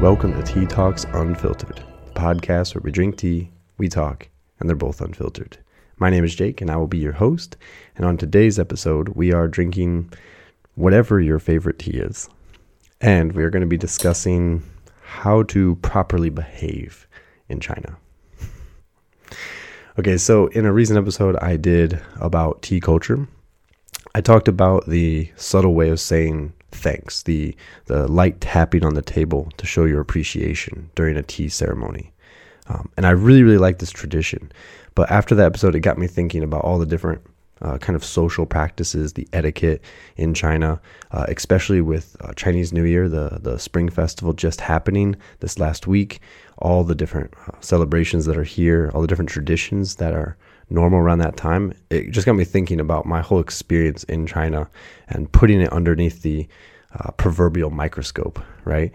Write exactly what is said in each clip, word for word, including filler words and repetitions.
Welcome to Tea Talks Unfiltered, the podcast where we drink tea, we talk, and they're both unfiltered. My name is Jake, and I will be your host, and on today's episode, we are drinking whatever your favorite tea is, and we are going to be discussing how to properly behave in China. Okay, so in a recent episode I did about tea culture, I talked about the subtle way of saying thanks, the, the light tapping on the table to show your appreciation during a tea ceremony. Um, and I really, really like this tradition. But after that episode, it got me thinking about all the different uh, kind of social practices, the etiquette in China, uh, especially with uh, Chinese New Year, the, the Spring Festival just happening this last week, all the different uh, celebrations that are here, all the different traditions that are normal around that time. It just got me thinking about my whole experience in China and putting it underneath the uh, proverbial microscope, right?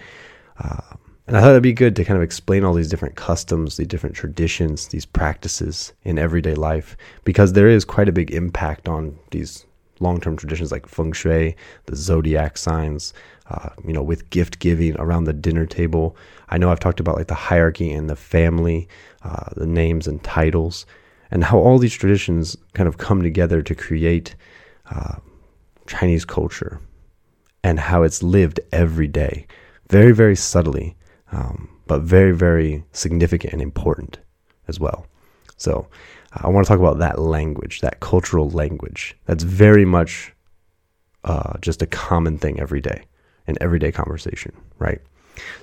Uh, and I thought it'd be good to kind of explain all these different customs, the different traditions, these practices in everyday life, because there is quite a big impact on these long-term traditions like feng shui, the zodiac signs, uh, you know, with gift giving around the dinner table. I know I've talked about like the hierarchy and the family, uh, the names and titles, and how all these traditions kind of come together to create uh, Chinese culture and how it's lived every day. Very, very subtly, um, but very, very significant and important as well. So I want to talk about that language, that cultural language. That's very much uh, just a common thing every day, an everyday conversation, right?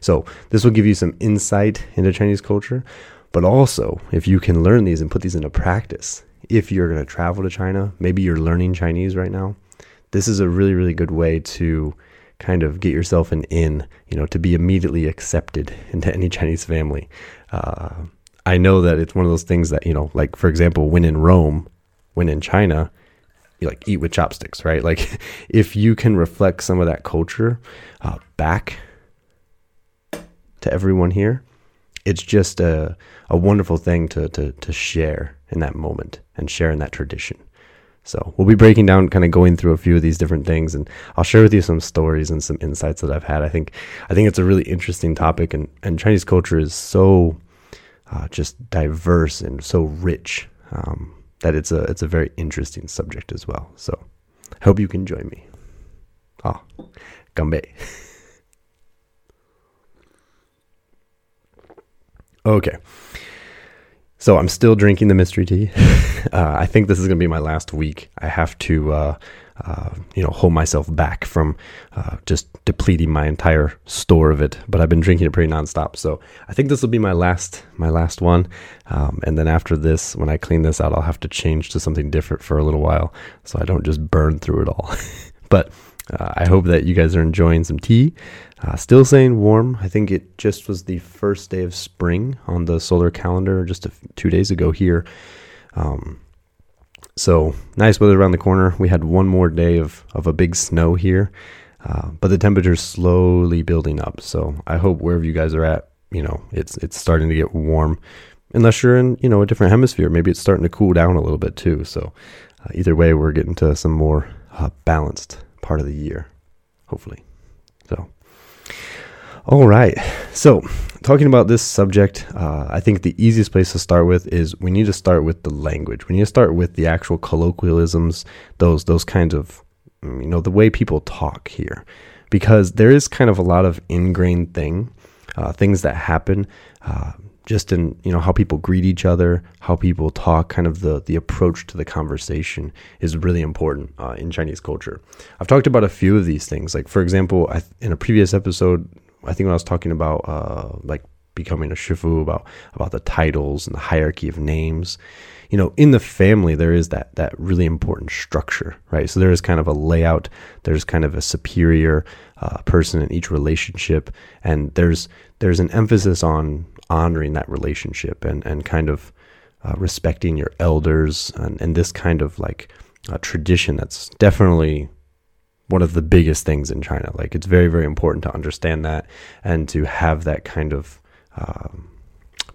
So this will give you some insight into Chinese culture. But also, if you can learn these and put these into practice, if you're going to travel to China, maybe you're learning Chinese right now, this is a really, really good way to kind of get yourself an in, you know, to be immediately accepted into any Chinese family. Uh, I know that it's one of those things that, you know, like, for example, when in Rome, when in China, you like eat with chopsticks, right? Like if you can reflect some of that culture uh, back to everyone here, it's just a, a wonderful thing to, to to share in that moment and share in that tradition. So we'll be breaking down, kind of going through a few of these different things, and I'll share with you some stories and some insights that I've had. I think I think it's a really interesting topic, and, and Chinese culture is so uh, just diverse and so rich um, that it's a it's a very interesting subject as well. So I hope you can join me. Ah, ganbei. Okay, so I'm still drinking the mystery tea. uh, I think this is going to be my last week. I have to, uh, uh, you know, hold myself back from uh, just depleting my entire store of it. But I've been drinking it pretty nonstop, so I think this will be my last, my last one. Um, and then after this, when I clean this out, I'll have to change to something different for a little while, so I don't just burn through it all. But Uh, I hope that you guys are enjoying some tea. Uh, still staying warm. I think it just was the first day of spring on the solar calendar just a f- two days ago here. Um, so nice weather around the corner. We had one more day of, of a big snow here, uh, but the temperature's slowly building up. So I hope wherever you guys are at, you know, it's it's starting to get warm. Unless you're in, you know, a different hemisphere, maybe it's starting to cool down a little bit too. So uh, either way, we're getting to some more uh, balanced part of the year, hopefully. So, all right. So, talking about this subject, uh, I think the easiest place to start with is we need to start with the language. We need to start with the actual colloquialisms, those those kinds of, you know, the way people talk here, because there is kind of a lot of ingrained thing, uh, things that happen, uh, just in, you know, how people greet each other, how people talk, kind of the, the approach to the conversation is really important uh, in Chinese culture. I've talked about a few of these things. Like, for example, I th- in a previous episode, I think when I was talking about uh, like becoming a Shifu, about, about the titles and the hierarchy of names, you know, in the family, there is that, that really important structure, right? So there is kind of a layout. There's kind of a superior uh, person in each relationship. And there's, there's an emphasis on honoring that relationship and, and kind of uh, respecting your elders and, and this kind of like uh, tradition. That's definitely one of the biggest things in China. Like, it's very, very important to understand that and to have that kind of um,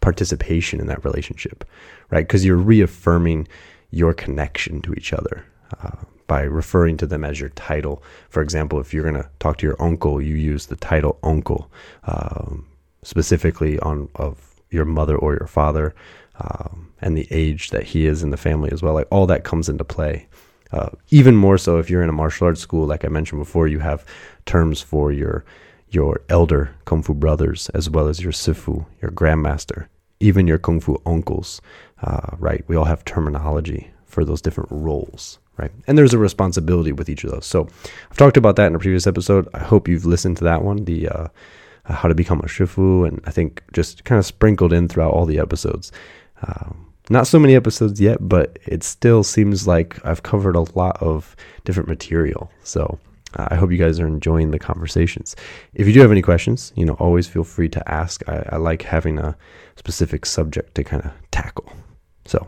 participation in that relationship, right? Because you're reaffirming your connection to each other uh, by referring to them as your title. For example, if you're going to talk to your uncle, you use the title uncle. Um, specifically on of your mother or your father, um, and the age that he is in the family as well. Like all that comes into play. Uh, even more so if you're in a martial arts school, like I mentioned before, you have terms for your your elder kung fu brothers, as well as your Shifu, your grandmaster, even your kung fu uncles, uh, right? We all have terminology for those different roles, right? And there's a responsibility with each of those. So I've talked about that in a previous episode. I hope you've listened to that one, the uh, how to become a Shifu, and I think just kind of sprinkled in throughout all the episodes. Um, Not so many episodes yet, but it still seems like I've covered a lot of different material. So uh, I hope you guys are enjoying the conversations. If you do have any questions, you know, always feel free to ask. I, I like having a specific subject to kind of tackle. So,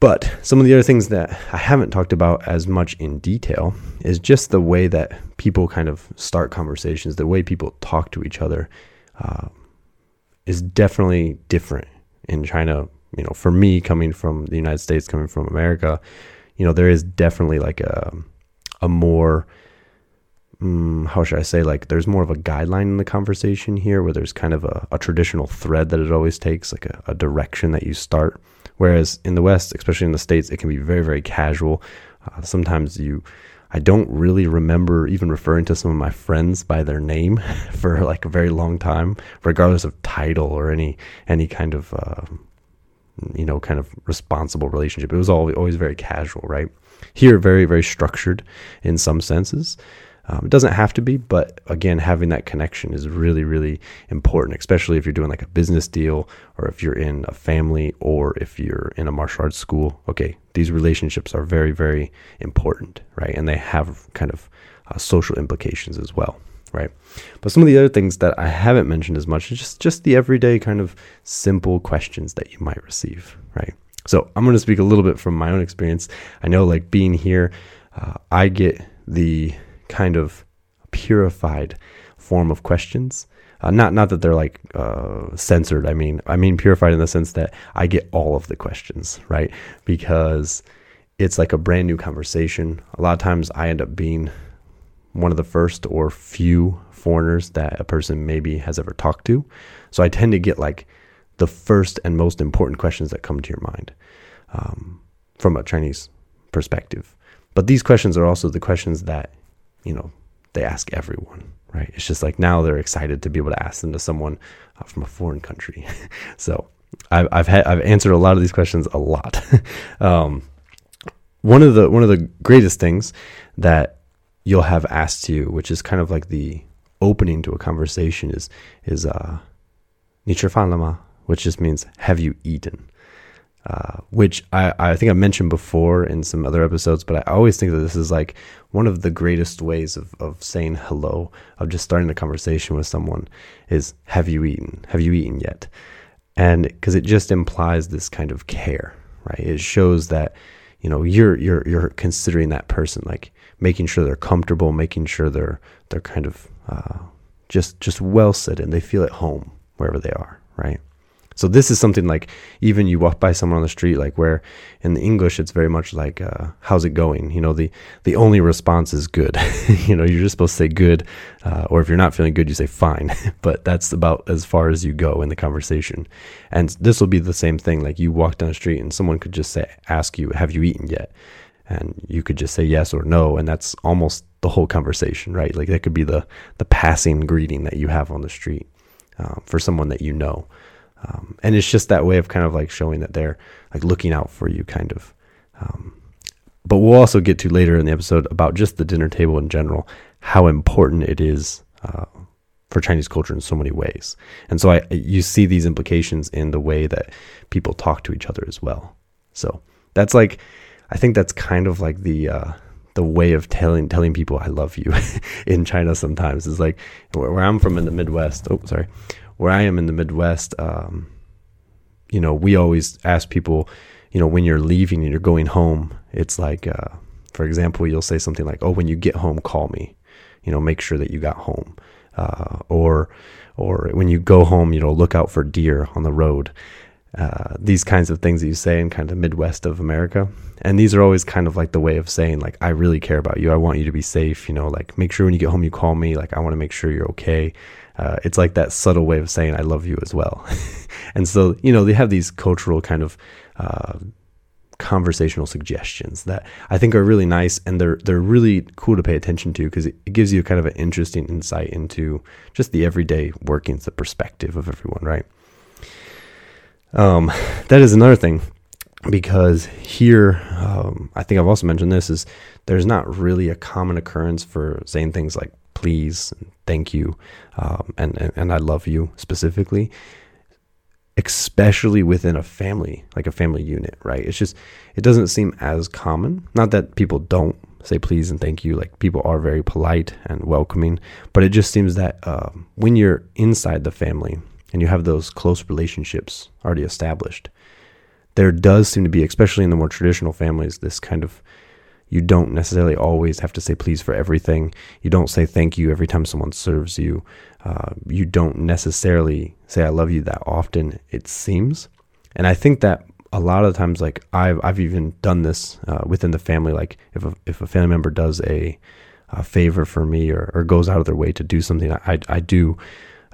but some of the other things that I haven't talked about as much in detail is just the way that people kind of start conversations, the way people talk to each other uh, is definitely different in China. You know, for me, coming from the United States, coming from America, you know, there is definitely like a a more, um, how should I say, like there's more of a guideline in the conversation here where there's kind of a, a traditional thread that it always takes, like a, a direction that you start. Whereas in the West, especially in the States, it can be very, very casual. Uh, sometimes you, I don't really remember even referring to some of my friends by their name for like a very long time, regardless of title or any, any kind of, uh, you know, kind of responsible relationship. It was all, always very casual, right? Here, very, very structured in some senses. Um, it doesn't have to be, but again, having that connection is really, really important, especially if you're doing like a business deal or if you're in a family or if you're in a martial arts school. Okay, these relationships are very, very important, right? And they have kind of uh, social implications as well, right? But some of the other things that I haven't mentioned as much is just, just the everyday kind of simple questions that you might receive, right? So I'm going to speak a little bit from my own experience. I know like being here, uh, I get the kind of purified form of questions. Uh, not not that they're like uh, censored. I mean, I mean purified in the sense that I get all of the questions, right? Because it's like a brand new conversation. A lot of times I end up being one of the first or few foreigners that a person maybe has ever talked to. So I tend to get like the first and most important questions that come to your mind um, from a Chinese perspective. But these questions are also the questions that, you know, they ask everyone, right? It's just like now they're excited to be able to ask them to someone uh, from a foreign country. So I've, I've had, I've answered a lot of these questions a lot. um, one of the, one of the greatest things that you'll have asked you, which is kind of like the opening to a conversation, is is uh, 你吃饭了吗? Which just means "Have you eaten?" Uh, which I, I think I mentioned before in some other episodes, but I always think that this is like one of the greatest ways of of saying hello, of just starting a conversation with someone, is "Have you eaten? Have you eaten yet?" And because it just implies this kind of care, right? It shows that, you know, you're you're you're considering that person, like making sure they're comfortable, making sure they're they're kind of uh, just just well set in. They feel at home wherever they are, right? So this is something like even you walk by someone on the street, like where in the English it's very much like uh, how's it going? You know, the the only response is good. You know, you're just supposed to say good, uh, or if you're not feeling good, you say fine. But that's about as far as you go in the conversation. And this will be the same thing. Like you walk down the street and someone could just say, ask you, "Have you eaten yet?" And you could just say yes or no, and that's almost the whole conversation, right? Like that could be the the passing greeting that you have on the street uh, for someone that you know. Um, and it's just that way of kind of like showing that they're like looking out for you, kind of. Um, but we'll also get to later in the episode about just the dinner table in general, how important it is uh, for Chinese culture in so many ways. And so I, you see these implications in the way that people talk to each other as well. So that's like, I think that's kind of like the uh, the way of telling telling people I love you in China. Sometimes it's like where, where I'm from in the Midwest. Oh, sorry, where I am in the Midwest. Um, you know, we always ask people, you know, when you're leaving and you're going home, it's like, uh, for example, you'll say something like, "Oh, when you get home, call me. You know, make sure that you got home." Uh, or or when you go home, you know, look out for deer on the road. Uh, these kinds of things that you say in kind of Midwest of America. And these are always kind of like the way of saying like, I really care about you. I want you to be safe. You know, like make sure when you get home, you call me. Like I want to make sure you're okay. Uh, it's like that subtle way of saying I love you as well. And so, you know, they have these cultural kind of uh, conversational suggestions that I think are really nice, and they're they're really cool to pay attention to because it, it gives you kind of an interesting insight into just the everyday workings, the perspective of everyone, right? Um, that is another thing, because here, um, I think I've also mentioned this, is there's not really a common occurrence for saying things like please, thank you, um, and, and, and I love you specifically, especially within a family, like a family unit, right? It's just, it doesn't seem as common. Not that people don't say please and thank you, like people are very polite and welcoming, but it just seems that uh, when you're inside the family and you have those close relationships already established, there does seem to be, especially in the more traditional families, this kind of, you don't necessarily always have to say please for everything. You don't say thank you every time someone serves you. Uh, you don't necessarily say I love you that often, it seems. And I think that a lot of times, like I've I've even done this uh, within the family. Like if a, if a family member does a, a favor for me or, or goes out of their way to do something, I I do.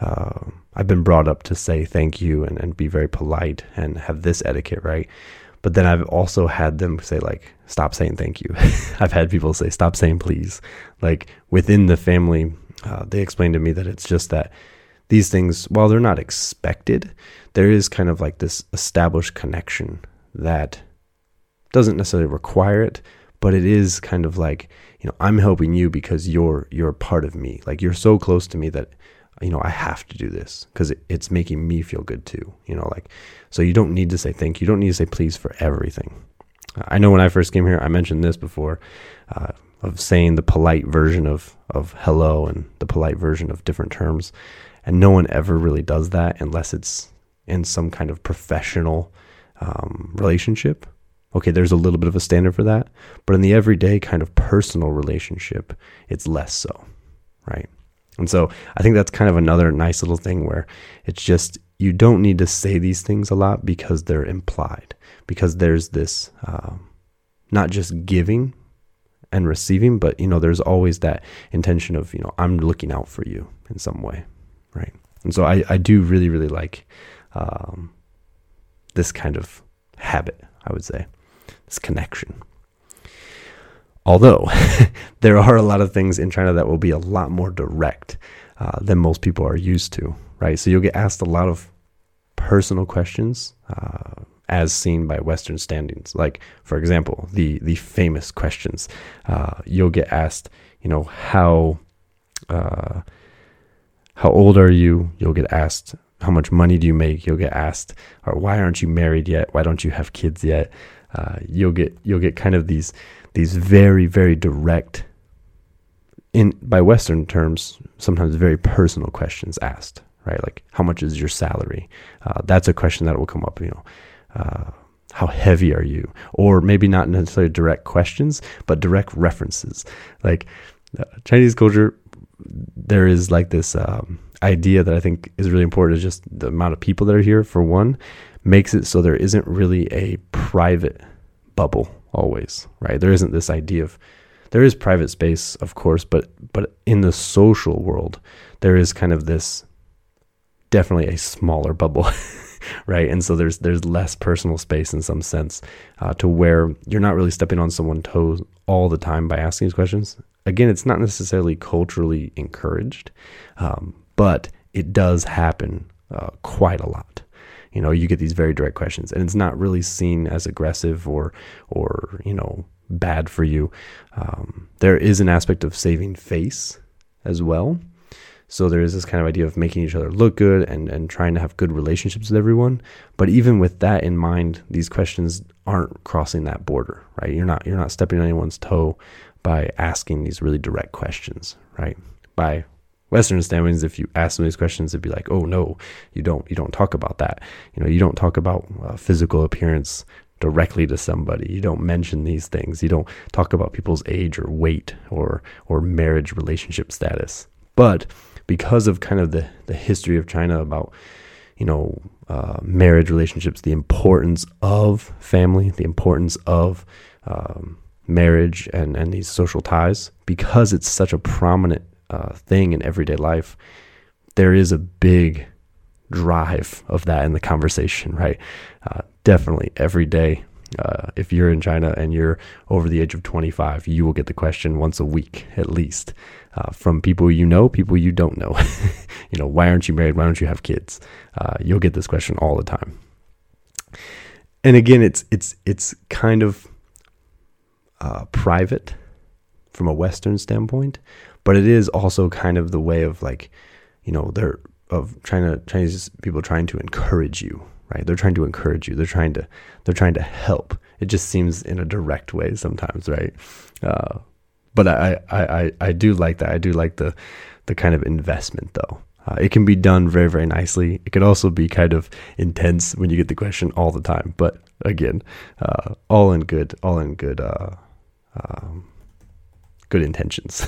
Uh, I've been brought up to say thank you and, and be very polite and have this etiquette, right? But then I've also had them say, like, stop saying thank you. I've had people say, stop saying please. Like within the family, uh, they explained to me that it's just that these things, while they're not expected, there is kind of like this established connection that doesn't necessarily require it, but it is kind of like, you know, I'm helping you because you're you're part of me. Like you're so close to me that, you know, I have to do this because it, it's making me feel good too, you know, like, so you don't need to say thank you. You don't need to say please for everything. I know when I first came here, I mentioned this before, uh, of saying the polite version of, of hello and the polite version of different terms. And no one ever really does that unless it's in some kind of professional um, relationship. Okay, there's a little bit of a standard for that, but in the everyday kind of personal relationship, it's less so, right? And so I think that's kind of another nice little thing where it's just, you don't need to say these things a lot because they're implied, because there's this, um, not just giving and receiving, but, you know, there's always that intention of, you know, I'm looking out for you in some way, right? And so I, I do really, really like um, this kind of habit, I would say, this connection. Although there are a lot of things in China that will be a lot more direct uh, than most people are used to, right? So you'll get asked a lot of personal questions uh, as seen by Western standards. Like, for example, the the famous questions. Uh, you'll get asked, you know, how uh, how old are you? You'll get asked, how much money do you make? You'll get asked, or why aren't you married yet? Why don't you have kids yet? Uh, you'll get you'll get kind of these these very, very direct, in by Western terms, sometimes very personal questions asked, right? Like, how much is your salary? Uh, that's a question that will come up, you know, uh, how heavy are you? Or maybe not necessarily direct questions, but direct references. Like uh, Chinese culture, there is like this um, idea that I think is really important, is just the amount of people that are here, for one, makes it so there isn't really a private bubble. Always, right? There isn't this idea of, there is private space, of course, but but in the social world, there is kind of this, definitely a smaller bubble, right? And so there's there's less personal space in some sense uh, to where you're not really stepping on someone's toes all the time by asking these questions. Again, it's not necessarily culturally encouraged, um, but it does happen uh, quite a lot. You know, you get these very direct questions, and it's not really seen as aggressive or, or you know, bad for you. Um, there is an aspect of saving face as well. So there is this kind of idea of making each other look good and, and trying to have good relationships with everyone. But even with that in mind, these questions aren't crossing that border, right? You're not you're not stepping on anyone's toe by asking these really direct questions, right? By Western standards, if you ask them these questions, it'd be like, oh no, you don't, you don't talk about that. You know, you don't talk about uh, physical appearance directly to somebody. You don't mention these things. You don't talk about people's age or weight or, or marriage relationship status. But because of kind of the, the history of China about, you know, uh, marriage relationships, the importance of family, the importance of, um, marriage and, and these social ties, because it's such a prominent Uh, thing in everyday life, there is a big drive of that in the conversation, right? Uh, definitely every day. Uh, if you're in China and you're over the age of twenty-five, you will get the question once a week, at least, uh, from people you know, people you don't know. You know, why aren't you married? Why don't you have kids? Uh, you'll get this question all the time. And again, it's it's it's kind of uh, private from a Western standpoint, but it is also kind of the way of like, you know, they're of China Chinese people trying to encourage you. Right, they're trying to encourage you. They're trying to, they're trying to help. It just seems in a direct way sometimes, right? Uh, but I, I, I, I do like that. I do like the, the kind of investment, though. Uh, it can be done very, very nicely. It can also be kind of intense when you get the question all the time. But again, uh, all in good, all in good, uh, um, good intentions.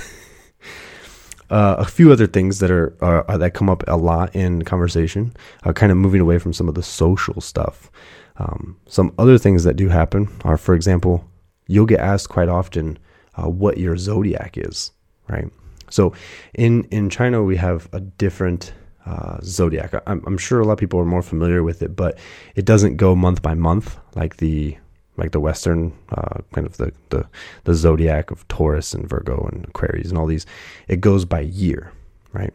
Uh, a few other things that are, are, are that come up a lot in conversation, uh, kind of moving away from some of the social stuff. Um, some other things that do happen are, for example, you'll get asked quite often uh, what your zodiac is, right? So in, in China, we have a different uh, zodiac. I'm, I'm sure a lot of people are more familiar with it, but it doesn't go month by month like the like the Western, uh, kind of the, the, the zodiac of Taurus and Virgo and Aquarius and all these. It goes by year, right?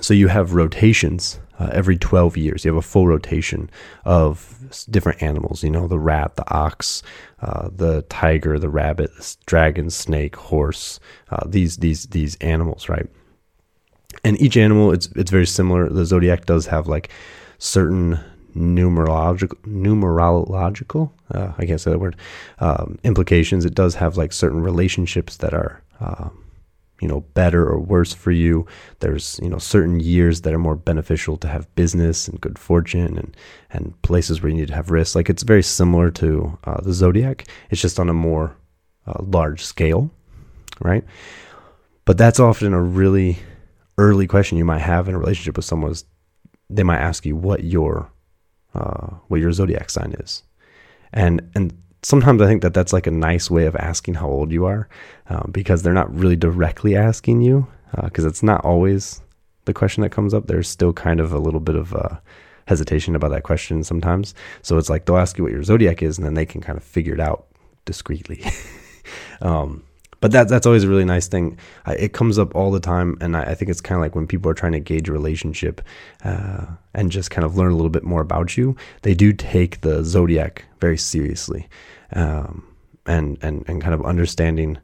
So you have rotations uh, every twelve years. You have a full rotation of different animals, you know, the rat, the ox, uh, the tiger, the rabbit, the dragon, snake, horse, uh, these, these, these animals, right? And each animal, it's, it's very similar. The zodiac does have like certain numerological numerological uh, I can't say that word um, implications. It does have like certain relationships that are uh, you know, better or worse for you. There's, you know, certain years that are more beneficial to have business and good fortune, and and places where you need to have risks. Like, it's very similar to uh, the zodiac. It's just on a more uh, large scale, right? But that's often a really early question you might have in a relationship with someone. Is they might ask you what your Uh, what your zodiac sign is, and and sometimes I think that that's like a nice way of asking how old you are, uh, because they're not really directly asking you, because uh, it's not always the question that comes up. There's still kind of a little bit of uh, hesitation about that question sometimes. So it's like they'll ask you what your zodiac is, and then they can kind of figure it out discreetly. um, but that that's always a really nice thing. I, it comes up all the time, and I, I think it's kind of like when people are trying to gauge a relationship uh, and just kind of learn a little bit more about you, they do take the zodiac very seriously, um, and and and kind of understanding,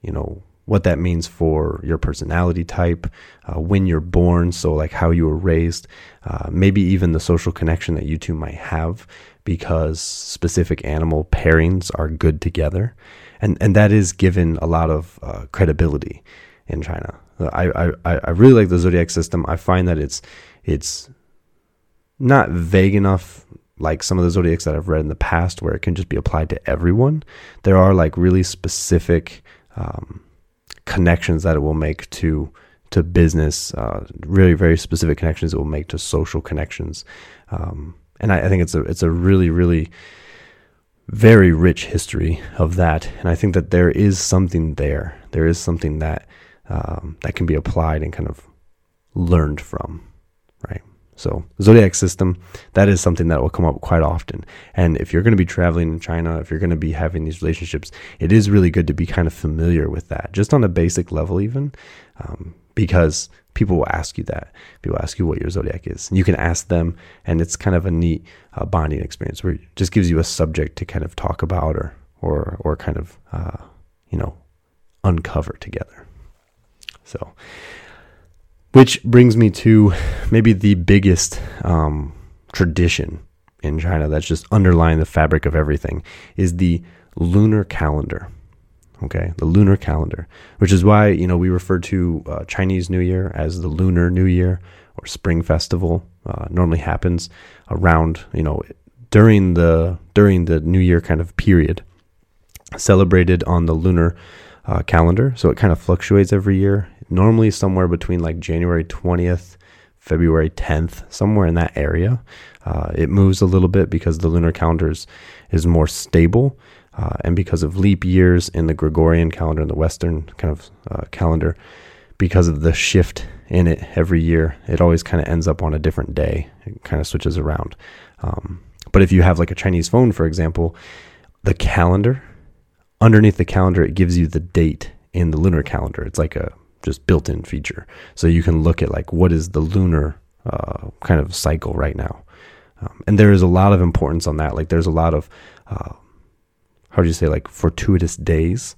you know, what that means for your personality type, uh, when you're born, so like how you were raised, uh, maybe even the social connection that you two might have, because specific animal pairings are good together. And and that is given a lot of uh, credibility in China. I, I I really like the zodiac system. I find that it's it's not vague enough like some of the zodiacs that I've read in the past, where it can just be applied to everyone. There are like really specific um, connections that it will make to to business, uh, really very specific connections it will make to social connections. Um, And I, I think it's a it's a really, really very rich history of that. And I think that there is something there. There is something that um, that can be applied and kind of learned from, right? So zodiac system, that is something that will come up quite often. And if you're going to be traveling in China, if you're going to be having these relationships, it is really good to be kind of familiar with that, just on a basic level even, um, because people will ask you that. People ask you what your zodiac is. You can ask them, and it's kind of a neat uh, bonding experience where it just gives you a subject to kind of talk about or or or kind of, uh, you know, uncover together. So, which brings me to maybe the biggest um, tradition in China that's just underlying the fabric of everything, is the lunar calendar. Okay, the lunar calendar, which is why, you know, we refer to uh, Chinese New Year as the Lunar New Year, or Spring Festival. Uh, normally happens around, you know, during the during the New Year kind of period, celebrated on the lunar uh, calendar. So it kind of fluctuates every year. Normally somewhere between like January twentieth, February tenth, somewhere in that area. Uh, it moves a little bit because the lunar calendar is, is more stable. Uh, and because of leap years in the Gregorian calendar and the Western kind of uh, calendar, because of the shift in it every year. It always kind of ends up on a different day. It kind of switches around. Um, but if you have like a Chinese phone, for example, the calendar, underneath the calendar, it gives you the date in the lunar calendar. It's like a just built-in feature. So you can look at like what is the lunar uh, kind of cycle right now. Um, and there is a lot of importance on that. Like there's a lot of, uh, how do you say, like fortuitous days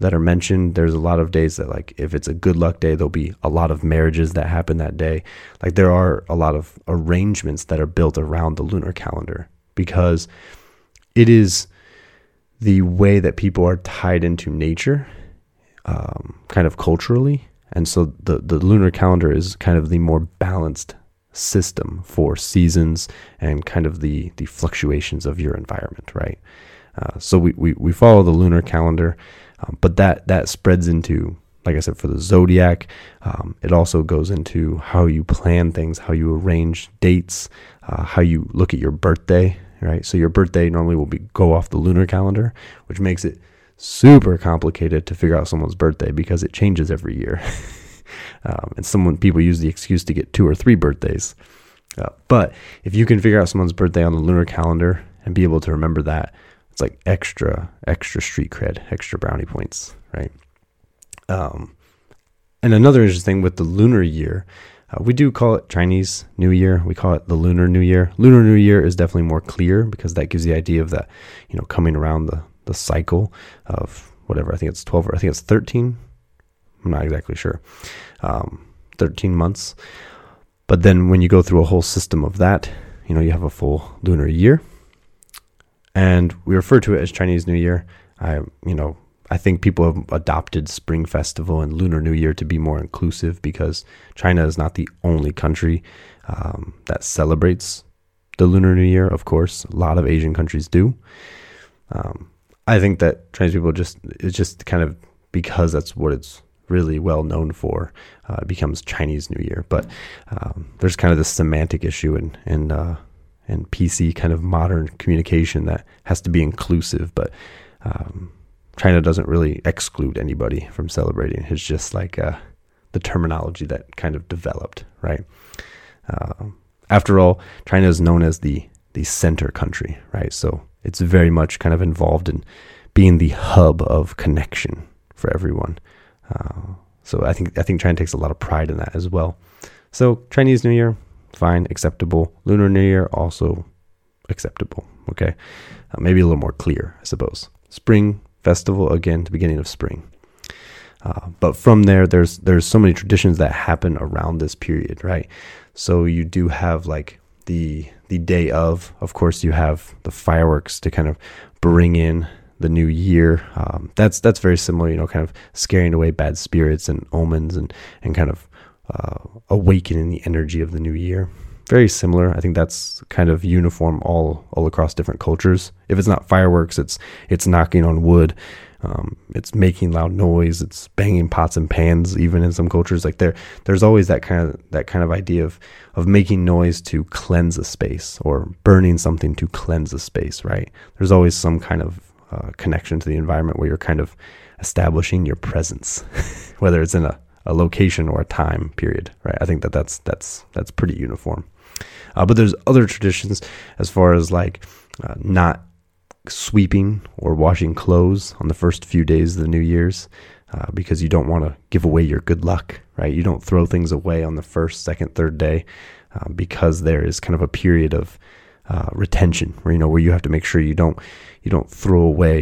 that are mentioned. There's a lot of days that like, if it's a good luck day, there'll be a lot of marriages that happen that day. Like there are a lot of arrangements that are built around the lunar calendar because it is the way that people are tied into nature, um, kind of culturally. And so the, the lunar calendar is kind of the more balanced system for seasons and kind of the, the fluctuations of your environment, right? Uh, so we, we, we follow the lunar calendar, um, but that, that spreads into, like I said, for the zodiac. Um, it also goes into how you plan things, how you arrange dates, uh, how you look at your birthday, right? So your birthday normally will be go off the lunar calendar, which makes it super complicated to figure out someone's birthday because it changes every year. Um, and someone people use the excuse to get two or three birthdays. Uh, but if you can figure out someone's birthday on the lunar calendar and be able to remember that, it's like extra, extra street cred, extra brownie points, right? Um, and another interesting thing with the lunar year, uh, we do call it Chinese New Year. We call it the Lunar New Year. Lunar New Year is definitely more clear because that gives the idea of that, you know, coming around the, the cycle of whatever. I think it's twelve or I think it's thirteen. I'm not exactly sure, um, thirteen months. But then when you go through a whole system of that, you know, you have a full lunar year. And we refer to it as Chinese New Year. I, you know, I think people have adopted Spring Festival and Lunar New Year to be more inclusive because China is not the only country um, that celebrates the Lunar New Year. Of course, a lot of Asian countries do. Um, I think that Chinese people just, it's just kind of because that's what it's really well known for, uh, becomes Chinese New Year. But um, there's kind of this semantic issue and and uh, and P C kind of modern communication that has to be inclusive. But um, China doesn't really exclude anybody from celebrating. It's just like uh, the terminology that kind of developed, right? Uh, after all, China is known as the the center country, right? So it's very much kind of involved in being the hub of connection for everyone. Uh, so I think I think China takes a lot of pride in that as well. So Chinese New Year, fine, acceptable. Lunar New Year, also acceptable. Okay, uh, maybe a little more clear, I suppose. Spring Festival, again, the beginning of spring. Uh, but from there, there's there's so many traditions that happen around this period, right? So you do have like the the day of. Of course, you have the fireworks to kind of bring in the new year. Um, that's that's very similar, you know, kind of scaring away bad spirits and omens and and kind of uh, awakening the energy of the new year. Very similar. I think that's kind of uniform all all across different cultures. If it's not fireworks, it's it's knocking on wood, um, it's making loud noise, it's banging pots and pans. Even in some cultures, like there there's always that kind of that kind of idea of of making noise to cleanse a space or burning something to cleanse a space, right? There's always some kind of Uh, connection to the environment where you're kind of establishing your presence, whether it's in a, a location or a time period, right? I think that that's that's that's pretty uniform. Uh, but there's other traditions as far as like uh, not sweeping or washing clothes on the first few days of the New Year's uh, because you don't want to give away your good luck, right? You don't throw things away on the first, second, third day uh, because there is kind of a period of Uh, retention, where you know where you have to make sure you don't you don't throw away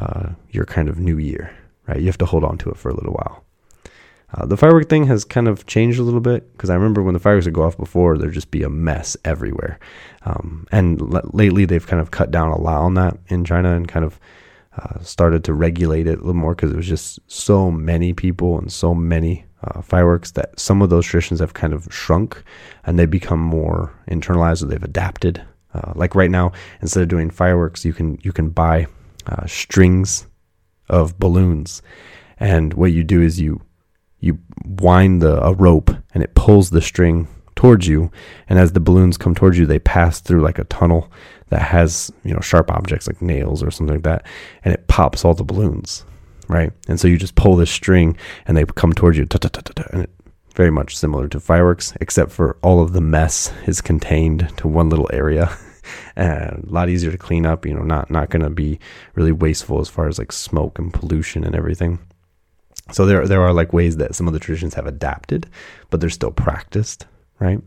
uh, your kind of new year, right? You have to hold on to it for a little while. Uh, the firework thing has kind of changed a little bit because I remember when the fireworks would go off before, there'd just be a mess everywhere. Um, and l- lately, they've kind of cut down a lot on that in China and kind of uh, started to regulate it a little more because it was just so many people and so many Uh, fireworks that some of those traditions have kind of shrunk and they become more internalized, or they've adapted. Uh, like right now, instead of doing fireworks, you can you can buy uh, strings of balloons, and what you do is you you wind the a rope and it pulls the string towards you, and as the balloons come towards you, they pass through like a tunnel that has, you know, sharp objects like nails or something like that, and it pops all the balloons. Right. And so you just pull this string and they come towards you, and it very much similar to fireworks, except for all of the mess is contained to one little area. And a lot easier to clean up, you know, not not going to be really wasteful as far as like smoke and pollution and everything. So there there are like ways that some of the traditions have adapted, but they're still practiced, right?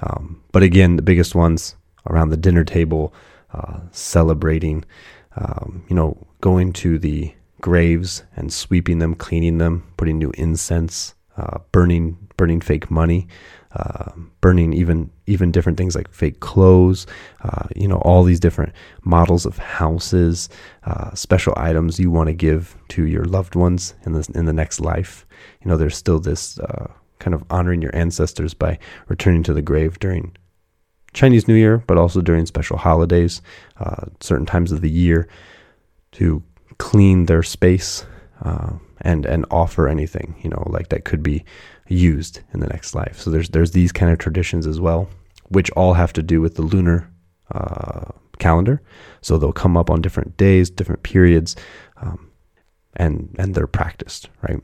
Um, but again, the biggest ones around the dinner table, uh, celebrating, um, you know, going to the graves and sweeping them, cleaning them, putting new incense, uh, burning burning fake money, uh, burning even even different things like fake clothes, uh, you know, all these different models of houses, uh, special items you want to give to your loved ones in the in the next life. You know, there's still this uh, kind of honoring your ancestors by returning to the grave during Chinese New Year, but also during special holidays, uh, certain times of the year, to clean their space uh, and and offer anything, you know, like that could be used in the next life. So there's there's these kind of traditions as well, which all have to do with the lunar uh, calendar. So they'll come up on different days, different periods, um, and and they're practiced, right?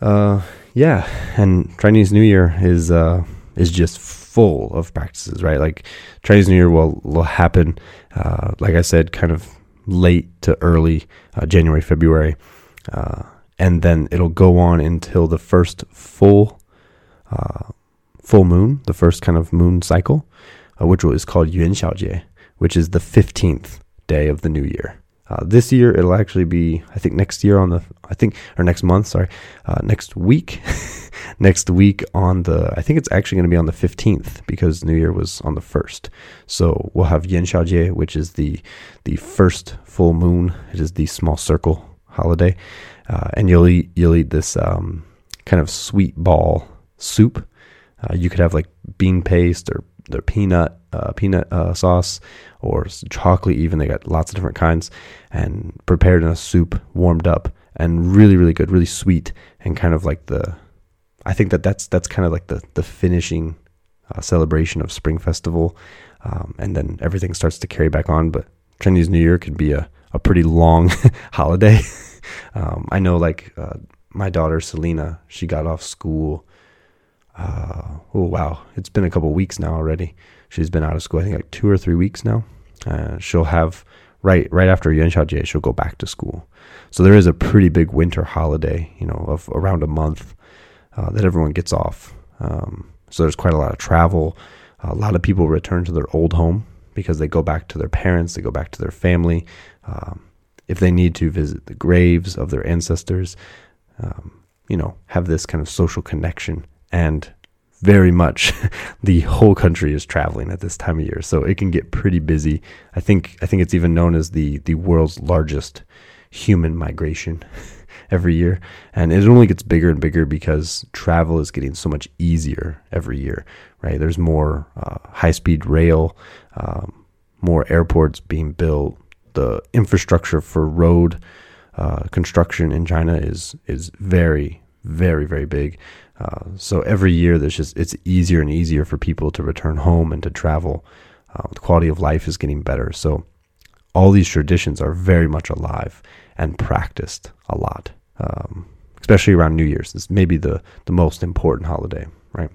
Uh, yeah, and Chinese New Year is uh, is just full of practices, right? Like Chinese New Year will will happen, uh, like I said, kind of late to early uh, January, February. Uh, And then it'll go on until the first full uh, full moon, the first kind of moon cycle, uh, which is called Yuan Xiao Jie, which is the fifteenth day of the new year. Uh, this year, it'll actually be, I think next year on the, I think, or next month, sorry, uh, next week, next week on the, I think it's actually going to be on the fifteenth because New Year was on the first. So we'll have Yuan Xiao Jie, which is the, the first full moon. It is the small circle holiday. Uh, and you'll eat, you'll eat this um, kind of sweet ball soup. Uh, you could have like bean paste or their peanut uh, peanut uh, sauce or chocolate even. They got lots of different kinds, and prepared in a soup, warmed up, and really, really good, really sweet, and kind of like the, I think that that's, that's kind of like the, the finishing uh, celebration of Spring Festival. Um, and then everything starts to carry back on, but Chinese New Year could be a, a pretty long holiday. Um, I know like, uh, my daughter, Selena, she got off school. Uh, oh, wow. It's been a couple weeks now already. She's been out of school, I think like two or three weeks now. Uh, she'll have right, right after Yuan Xiao Jie, she'll go back to school. So there is a pretty big winter holiday, you know, of around a month, uh, that everyone gets off. Um, so there's quite a lot of travel. A lot of people return to their old home because they go back to their parents, they go back to their family, um, if they need to visit the graves of their ancestors, um, you know, have this kind of social connection. And very much the whole country is traveling at this time of year. So it can get pretty busy. I think I think it's even known as the, the world's largest human migration every year. And it only gets bigger and bigger because travel is getting so much easier every year, right? There's more uh, high-speed rail, um, more airports being built. The infrastructure for road uh, construction in China is is very, very, very big. Uh, so every year, there's just it's easier and easier for people to return home and to travel. Uh, the quality of life is getting better. So all these traditions are very much alive and practiced a lot, um, especially around New Year's. It's maybe the the most important holiday, right?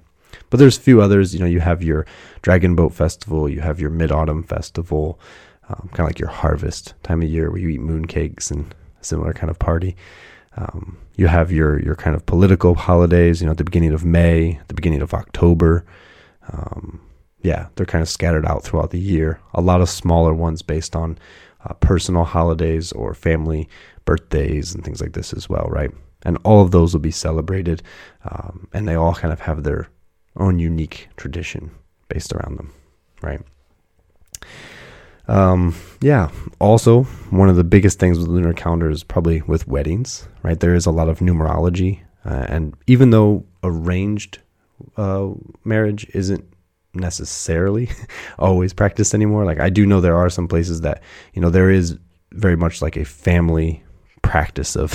But there's a few others. You know, you have your Dragon Boat Festival, you have your Mid-Autumn Festival. Um, kind of like your harvest time of year where you eat mooncakes and a similar kind of party. Um, you have your your kind of political holidays, you know, at the beginning of May, the beginning of October. Um, yeah, they're kind of scattered out throughout the year. A lot of smaller ones based on uh, personal holidays or family birthdays and things like this as well, right? And all of those will be celebrated, um, and they all kind of have their own unique tradition based around them, right? Um, yeah, also one of the biggest things with the lunar calendar is probably with weddings, right? There is a lot of numerology, uh, and even though arranged, uh, marriage isn't necessarily always practiced anymore. Like I do know there are some places that, you know, there is very much like a family practice of,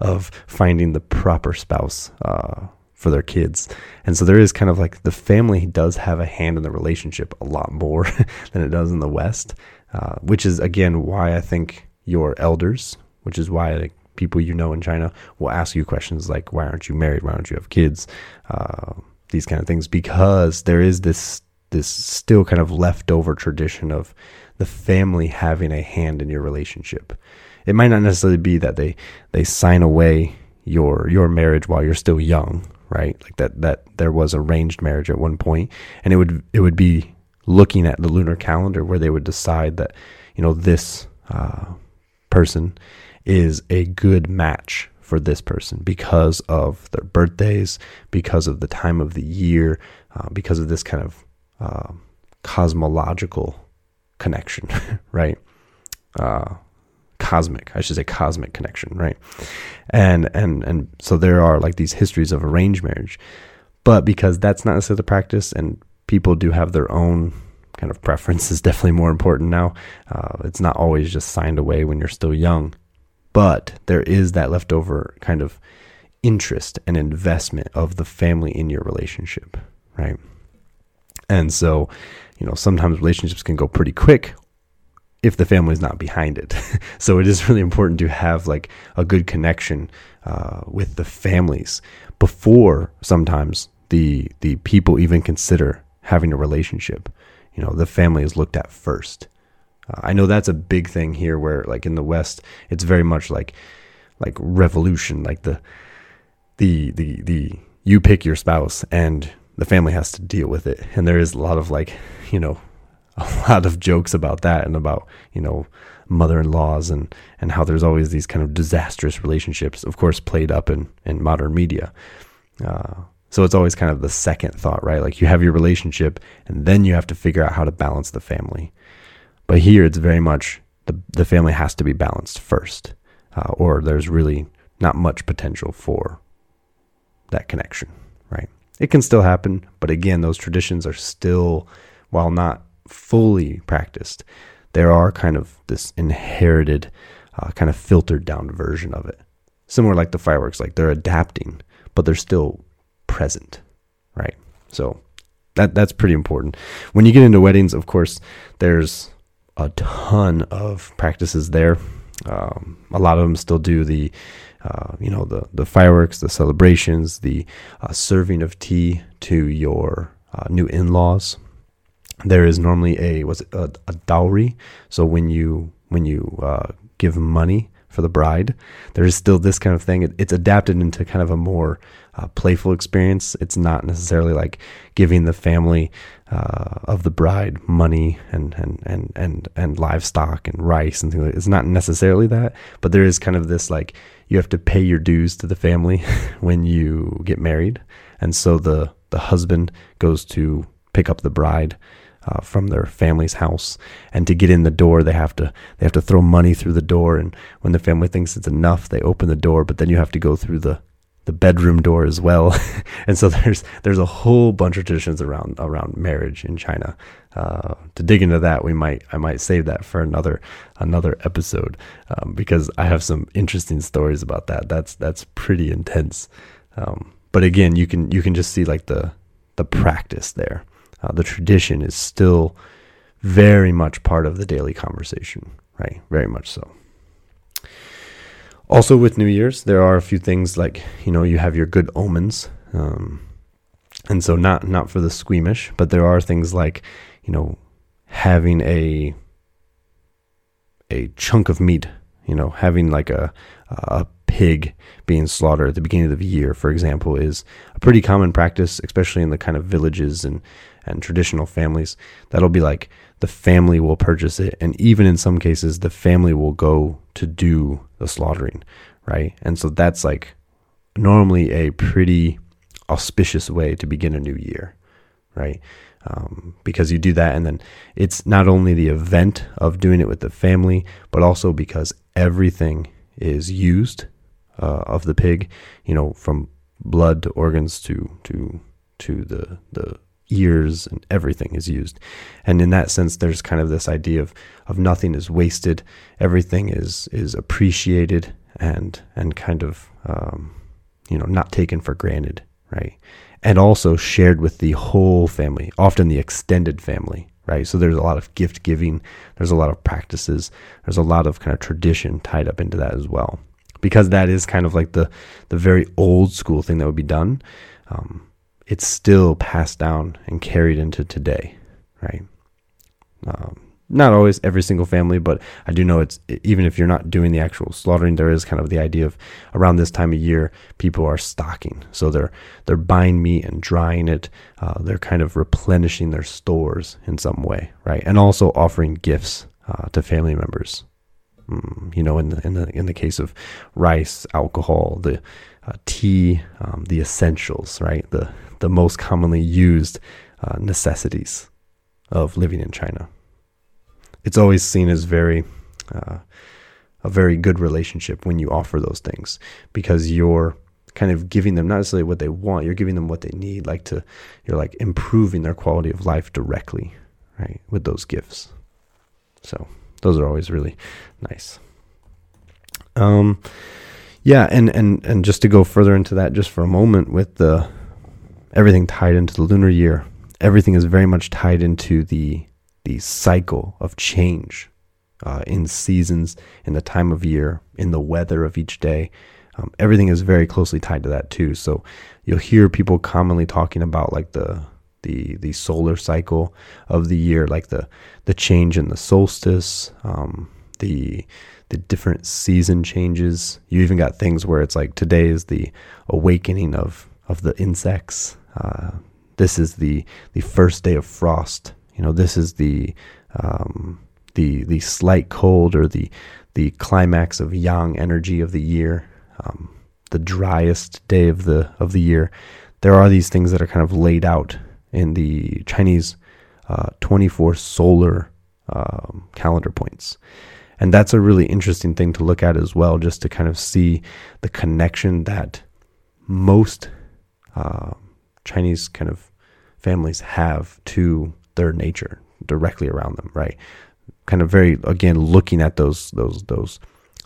of finding the proper spouse, uh, for their kids. And so there is kind of like the family does have a hand in the relationship a lot more than it does in the West, uh, which is again why I think your elders, which is why people you know in China will ask you questions like, why aren't you married? Why don't you have kids? Uh, these kind of things, because there is this this still kind of leftover tradition of the family having a hand in your relationship. It might not necessarily be that they they sign away your your marriage while you're still young, right? Like that that there was arranged marriage at one point, and it would it would be looking at the lunar calendar where they would decide that, you know, this uh, person is a good match for this person because of their birthdays, because of the time of the year, uh, because of this kind of uh, cosmological connection, right? Uh, cosmic, I should say cosmic connection, right? And, and, and so there are like these histories of arranged marriage, but because that's not necessarily the practice and people do have their own kind of preference is definitely more important now. Uh, it's not always just signed away when you're still young, but there is that leftover kind of interest and investment of the family in your relationship, right? And so, you know, sometimes relationships can go pretty quick if the family's not behind it. So it is really important to have like a good connection uh, with the families before sometimes the the people even consider having a relationship. You know, the family is looked at first. Uh, I know that's a big thing here where like in the West, it's very much like like revolution, like the the the the you pick your spouse and the family has to deal with it. And there is a lot of like, you know, a lot of jokes about that and about, you know, mother-in-laws and, and how there's always these kind of disastrous relationships, of course, played up in, in modern media. Uh, so it's always kind of the second thought, right? Like you have your relationship and then you have to figure out how to balance the family. But here it's very much the, the family has to be balanced first, uh, or there's really not much potential for that connection, right? It can still happen, but again, those traditions are still, while not fully practiced, there are kind of this inherited, uh, kind of filtered down version of it. Similar like the fireworks, like they're adapting, but they're still present, right? So that that's pretty important. When you get into weddings, of course, there's a ton of practices there. Um, a lot of them still do the, uh, you know, the, the fireworks, the celebrations, the uh, serving of tea to your uh, new in-laws. There is normally a was it a, a dowry. So when you when you uh, give money for the bride, there is still this kind of thing. It, it's adapted into kind of a more uh, playful experience. It's not necessarily like giving the family uh, of the bride money and and and and and livestock and rice and things like that. It's not necessarily that, but there is kind of this like you have to pay your dues to the family when you get married, and so the the husband goes to pick up the bride Uh, from their family's house, and to get in the door they have to they have to throw money through the door, and when the family thinks it's enough they open the door, but then you have to go through the the bedroom door as well. And so there's there's a whole bunch of traditions around around marriage in China. Uh, to dig into that, we might I might save that for another another episode, um, because I have some interesting stories about that. That's that's pretty intense. Um, but again, you can you can just see like the the practice there. Uh, the tradition is still very much part of the daily conversation, right? Very much so. Also with New Year's, there are a few things like, you know, you have your good omens. Um, and so not, not for the squeamish, but there are things like, you know, having a, a chunk of meat, you know, having like a, a pig being slaughtered at the beginning of the year, for example, is a pretty common practice, especially in the kind of villages and, and traditional families. That'll be like the family will purchase it. And even in some cases, the family will go to do the slaughtering, right? And so that's like normally a pretty auspicious way to begin a new year, right? Um, because you do that, and then it's not only the event of doing it with the family, but also because everything is used uh, of the pig, you know, from blood to organs to to to the the ears, and everything is used. And in that sense, there's kind of this idea of of nothing is wasted, everything is is appreciated and and kind of um, you know, not taken for granted, right? And also shared with the whole family, often the extended family, right? So there's a lot of gift giving, there's a lot of practices, there's a lot of kind of tradition tied up into that as well. because that is kind of like the, the very old school thing that would be done, um, it's still passed down and carried into today, right? Um, not always every single family, but I do know it's, even if you're not doing the actual slaughtering, there is kind of the idea of around this time of year, people are stocking. So they're, they're buying meat and drying it. Uh, they're kind of replenishing their stores in some way, right? And also offering gifts uh, to family members. Mm, you know, in the, in the, in the case of rice, alcohol, the uh, tea, um, the essentials, right? The, the most commonly used uh, necessities of living in China. It's always seen as very, uh, a very good relationship when you offer those things, because you're kind of giving them not necessarily what they want, you're giving them what they need, like to, you're like improving their quality of life directly, right, with those gifts. So those are always really nice. Um, yeah, and, and, and just to go further into that just for a moment with the, everything tied into the lunar year, everything is very much tied into the, the cycle of change uh, in seasons, in the time of year, in the weather of each day. Um, everything is very closely tied to that too. So you'll hear people commonly talking about like the the the solar cycle of the year, like the the change in the solstice, um, the the different season changes. You even got things where it's like today is the awakening of of the insects. Uh, this is the the first day of frost. You know, this is the um, the the slight cold or the the climax of yang energy of the year, um, the driest day of the of the year. There are these things that are kind of laid out in the Chinese uh, twenty-four solar um, calendar points, and that's a really interesting thing to look at as well, just to kind of see the connection that most uh, Chinese kind of families have to their nature directly around them, right? Kind of very, again, looking at those those those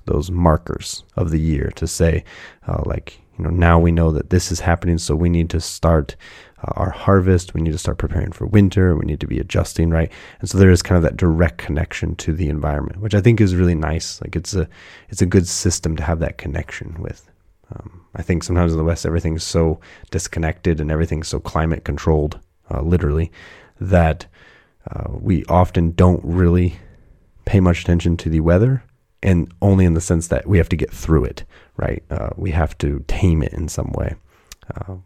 those markers of the year to say, uh, like, you know, now we know that this is happening, so we need to start uh, our harvest, we need to start preparing for winter, we need to be adjusting, right? And so there is kind of that direct connection to the environment, which I think is really nice. Like it's a it's a good system to have that connection with. Um, I think sometimes in the West, everything's so disconnected and everything's so climate controlled, uh, literally, that uh, we often don't really pay much attention to the weather, and only in the sense that we have to get through it, right? Uh, we have to tame it in some way. Uh,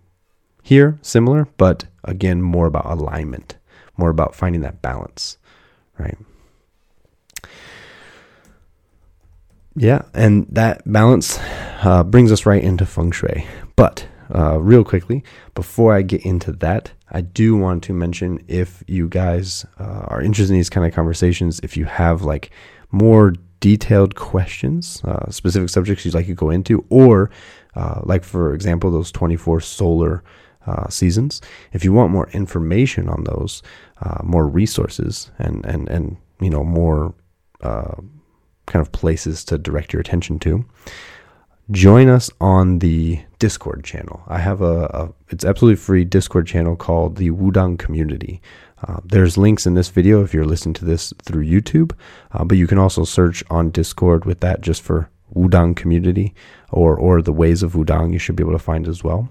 here, similar, but again, more about alignment, more about finding that balance, right? Yeah, and that balance uh, brings us right into feng shui. But uh, real quickly, before I get into that, I do want to mention, if you guys uh, are interested in these kind of conversations, if you have like more detailed questions, uh, specific subjects you'd like to go into, or uh, like, for example, those twenty-four solar uh, seasons, if you want more information on those, uh, more resources and, and, and, you know, more uh, kind of places to direct your attention to, join us on the Discord channel. I have a, a it's absolutely free Discord channel called the Wudang Community. Uh, there's links in this video if you're listening to this through YouTube, uh, but you can also search on Discord with that just for Wudang Community or or the Ways of Wudang. You should be able to find as well.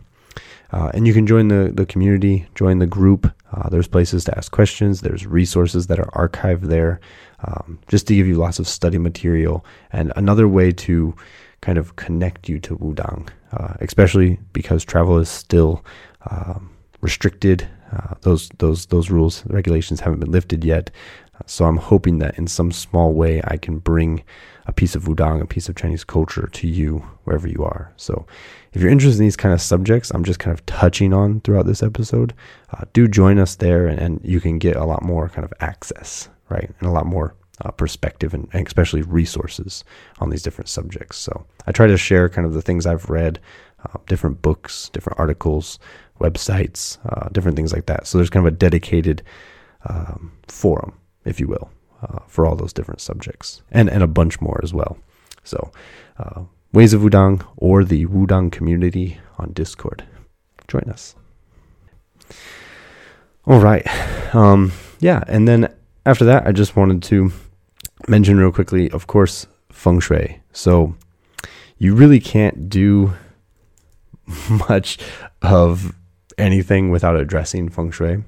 Uh, and you can join the, the community, join the group. Uh, there's places to ask questions. There's resources that are archived there, um, just to give you lots of study material and another way to kind of connect you to Wudang, uh, especially because travel is still um, restricted. Uh, those those those rules, regulations haven't been lifted yet. Uh, so I'm hoping that in some small way I can bring a piece of Wudang, a piece of Chinese culture to you wherever you are. So if you're interested in these kind of subjects I'm just kind of touching on throughout this episode, uh, do join us there, and, and you can get a lot more kind of access, right, and a lot more Uh, perspective and, and especially resources on these different subjects. So I try to share kind of the things I've read, uh, different books, different articles, websites, uh, different things like that. So there's kind of a dedicated um, forum, if you will, uh, for all those different subjects and, and a bunch more as well. So uh, Ways of Wudang or the Wudang Community on Discord. Join us. All right. Um, yeah. And then after that, I just wanted to mention real quickly, of course, feng shui. So you really can't do much of anything without addressing feng shui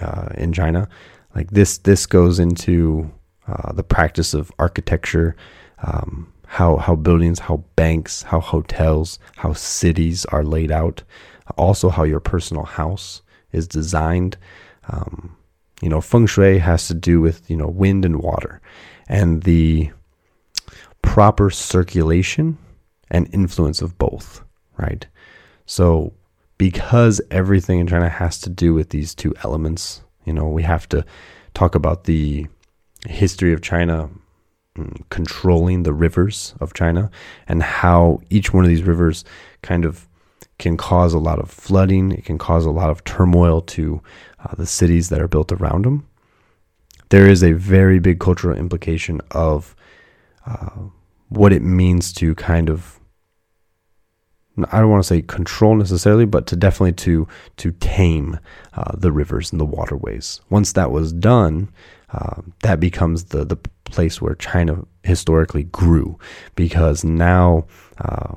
uh, in China. Like this, this goes into uh, the practice of architecture, um, how how buildings, how banks, how hotels, how cities are laid out. Also, how your personal house is designed. Um, you know, feng shui has to do with, you know, wind and water, and the proper circulation and influence of both, right? So because everything in China has to do with these two elements, you know, we have to talk about the history of China controlling the rivers of China and how each one of these rivers kind of can cause a lot of flooding. It can cause a lot of turmoil to uh, the cities that are built around them. There is a very big cultural implication of uh, what it means to kind of, I don't want to say control necessarily, but to definitely to to tame uh, the rivers and the waterways. Once that was done, uh, that becomes the the place where China historically grew, because now uh,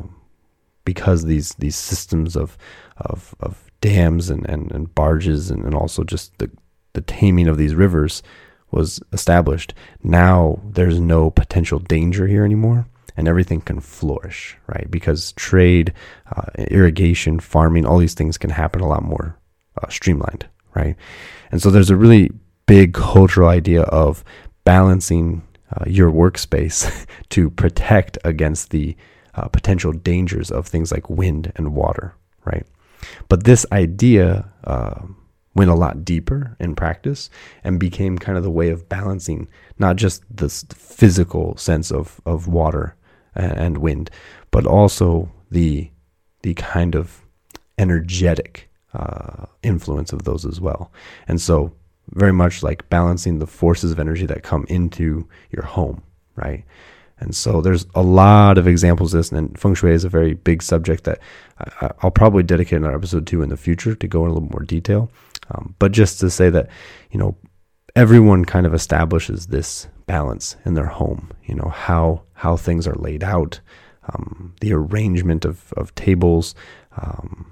because these these systems of of, of dams and, and, and barges and, and also just the the taming of these rivers was established. Now there's no potential danger here anymore, and everything can flourish, right? Because trade, uh, irrigation, farming, all these things can happen a lot more uh, streamlined, right? And so there's a really big cultural idea of balancing uh, your workspace to protect against the uh, potential dangers of things like wind and water, right? But this idea uh, went a lot deeper in practice and became kind of the way of balancing not just this physical sense of, of water and wind, but also the the kind of energetic uh, influence of those as well. And so very much like balancing the forces of energy that come into your home, right? And so there's a lot of examples of this, and feng shui is a very big subject that I, I'll probably dedicate another episode to in the future to go in a little more detail. Um, but just to say that, you know, everyone kind of establishes this balance in their home, you know, how how things are laid out, um, the arrangement of, of tables, um,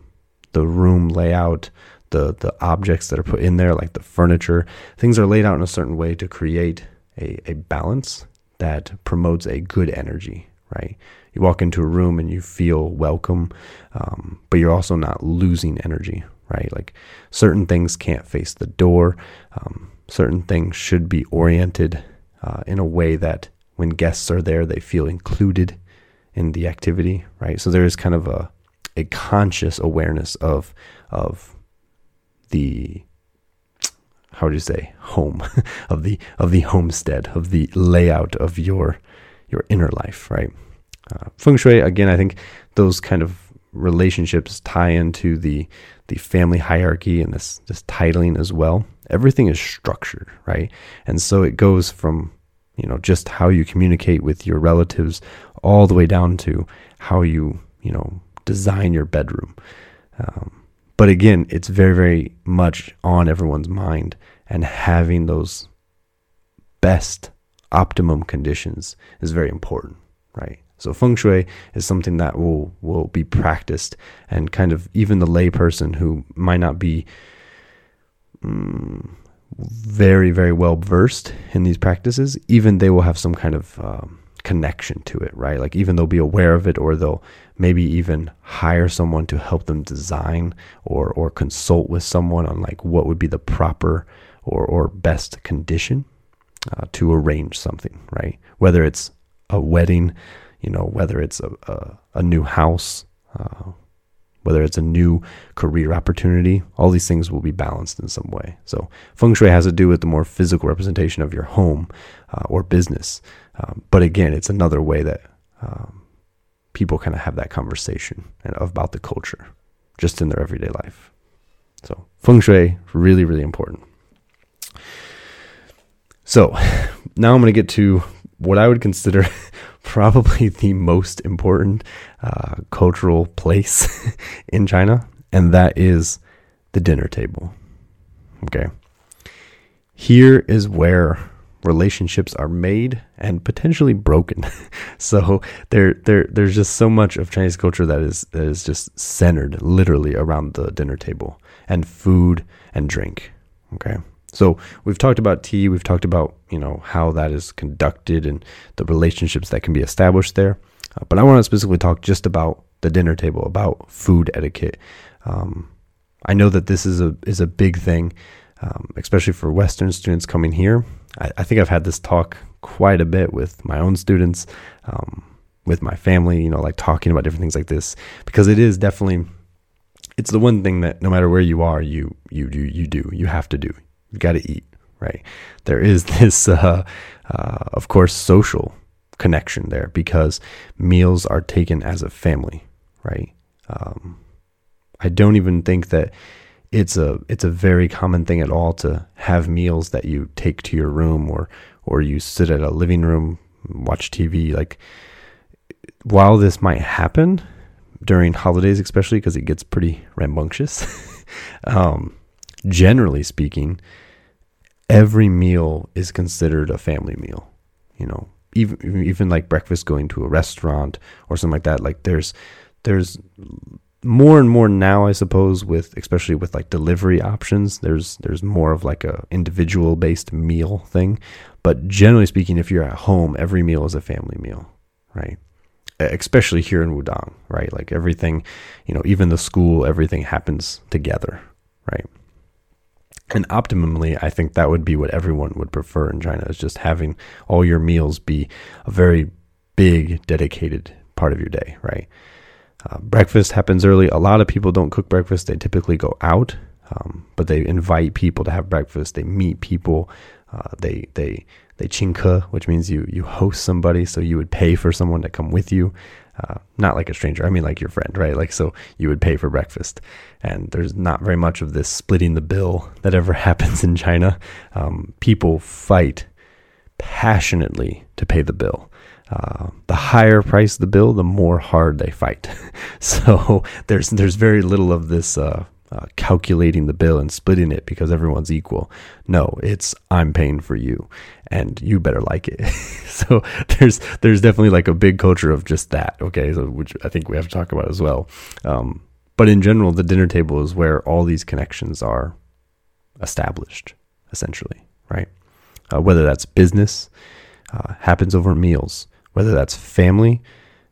the room layout, the the objects that are put in there, like the furniture. Things are laid out in a certain way to create a, a balance that promotes a good energy, right? You walk into a room and you feel welcome, um, but you're also not losing energy, right? Like certain things can't face the door. Um, certain things should be oriented uh, in a way that when guests are there, they feel included in the activity, right? So there is kind of a a conscious awareness of of the, how would you say, home, of the of the homestead, of the layout of your your inner life, right? Uh, feng shui, again, I think those kind of relationships tie into the the family hierarchy and this this titling as well. Everything is structured, right? And so it goes from, you know, just how you communicate with your relatives all the way down to how you, you know, design your bedroom. Um, But again, it's very, very much on everyone's mind, and having those best optimum conditions is very important, right? So feng shui is something that will, will be practiced, and kind of even the lay person who might not be um, very, very well versed in these practices, even they will have some kind of um, connection to it, right? Like even they'll be aware of it, or they'll maybe even hire someone to help them design or or consult with someone on like what would be the proper or or best condition uh, to arrange something, right? Whether it's a wedding, you know, whether it's a a, a new house, uh, whether it's a new career opportunity, all these things will be balanced in some way. So feng shui has to do with the more physical representation of your home uh, or business. Um, but again, it's another way that um, people kind of have that conversation and about the culture just in their everyday life. So feng shui, really, really important. So now I'm going to get to what I would consider probably the most important uh, cultural place in China, and that is the dinner table. Okay. Here is where relationships are made and potentially broken. So there, there, there's just so much of Chinese culture that is that is just centered literally around the dinner table and food and drink. Okay, so we've talked about tea. We've talked about you know how that is conducted and the relationships that can be established there. Uh, but I want to specifically talk just about the dinner table, about food etiquette. Um, I know that this is a is a big thing. Um, especially for Western students coming here. I, I think I've had this talk quite a bit with my own students, um, with my family, you know, like talking about different things like this, because it is definitely, it's the one thing that no matter where you are, you, you, you, you do, you have to do, you got to eat, right? There is this, uh, uh, of course, social connection there because meals are taken as a family, right? Um, I don't even think that, It's a it's a very common thing at all to have meals that you take to your room or or you sit at a living room, watch T V. Like while this might happen during holidays, especially because it gets pretty rambunctious, um, generally speaking, every meal is considered a family meal. You know, even even like breakfast, going to a restaurant or something like that. Like there's there's more and more now, I suppose, with especially with like delivery options, there's there's more of like a individual based meal thing. But generally speaking, if you're at home, every meal is a family meal, right? Especially here in Wudang, right? Like everything, you know, even the school, everything happens together, right? And optimally, I think that would be what everyone would prefer in China, is just having all your meals be a very big, dedicated part of your day, right? Uh, breakfast happens early. A lot of people don't cook breakfast. They typically go out, um, but they invite people to have breakfast. They meet people. Uh, they they they qingke, which means you you host somebody. So you would pay for someone to come with you, uh, not like a stranger. I mean, like your friend, right? Like so, you would pay for breakfast. And there's not very much of this splitting the bill that ever happens in China. Um, people fight passionately to pay the bill. Uh, the higher price the bill, the more hard they fight. So there's there's very little of this uh, uh, calculating the bill and splitting it because everyone's equal. No, it's I'm paying for you, and you better like it. So there's there's definitely like a big culture of just that. Okay, so which I think we have to talk about as well. Um, but in general, the dinner table is where all these connections are established, essentially, right? Uh, whether that's business uh, happens over meals. Whether that's family,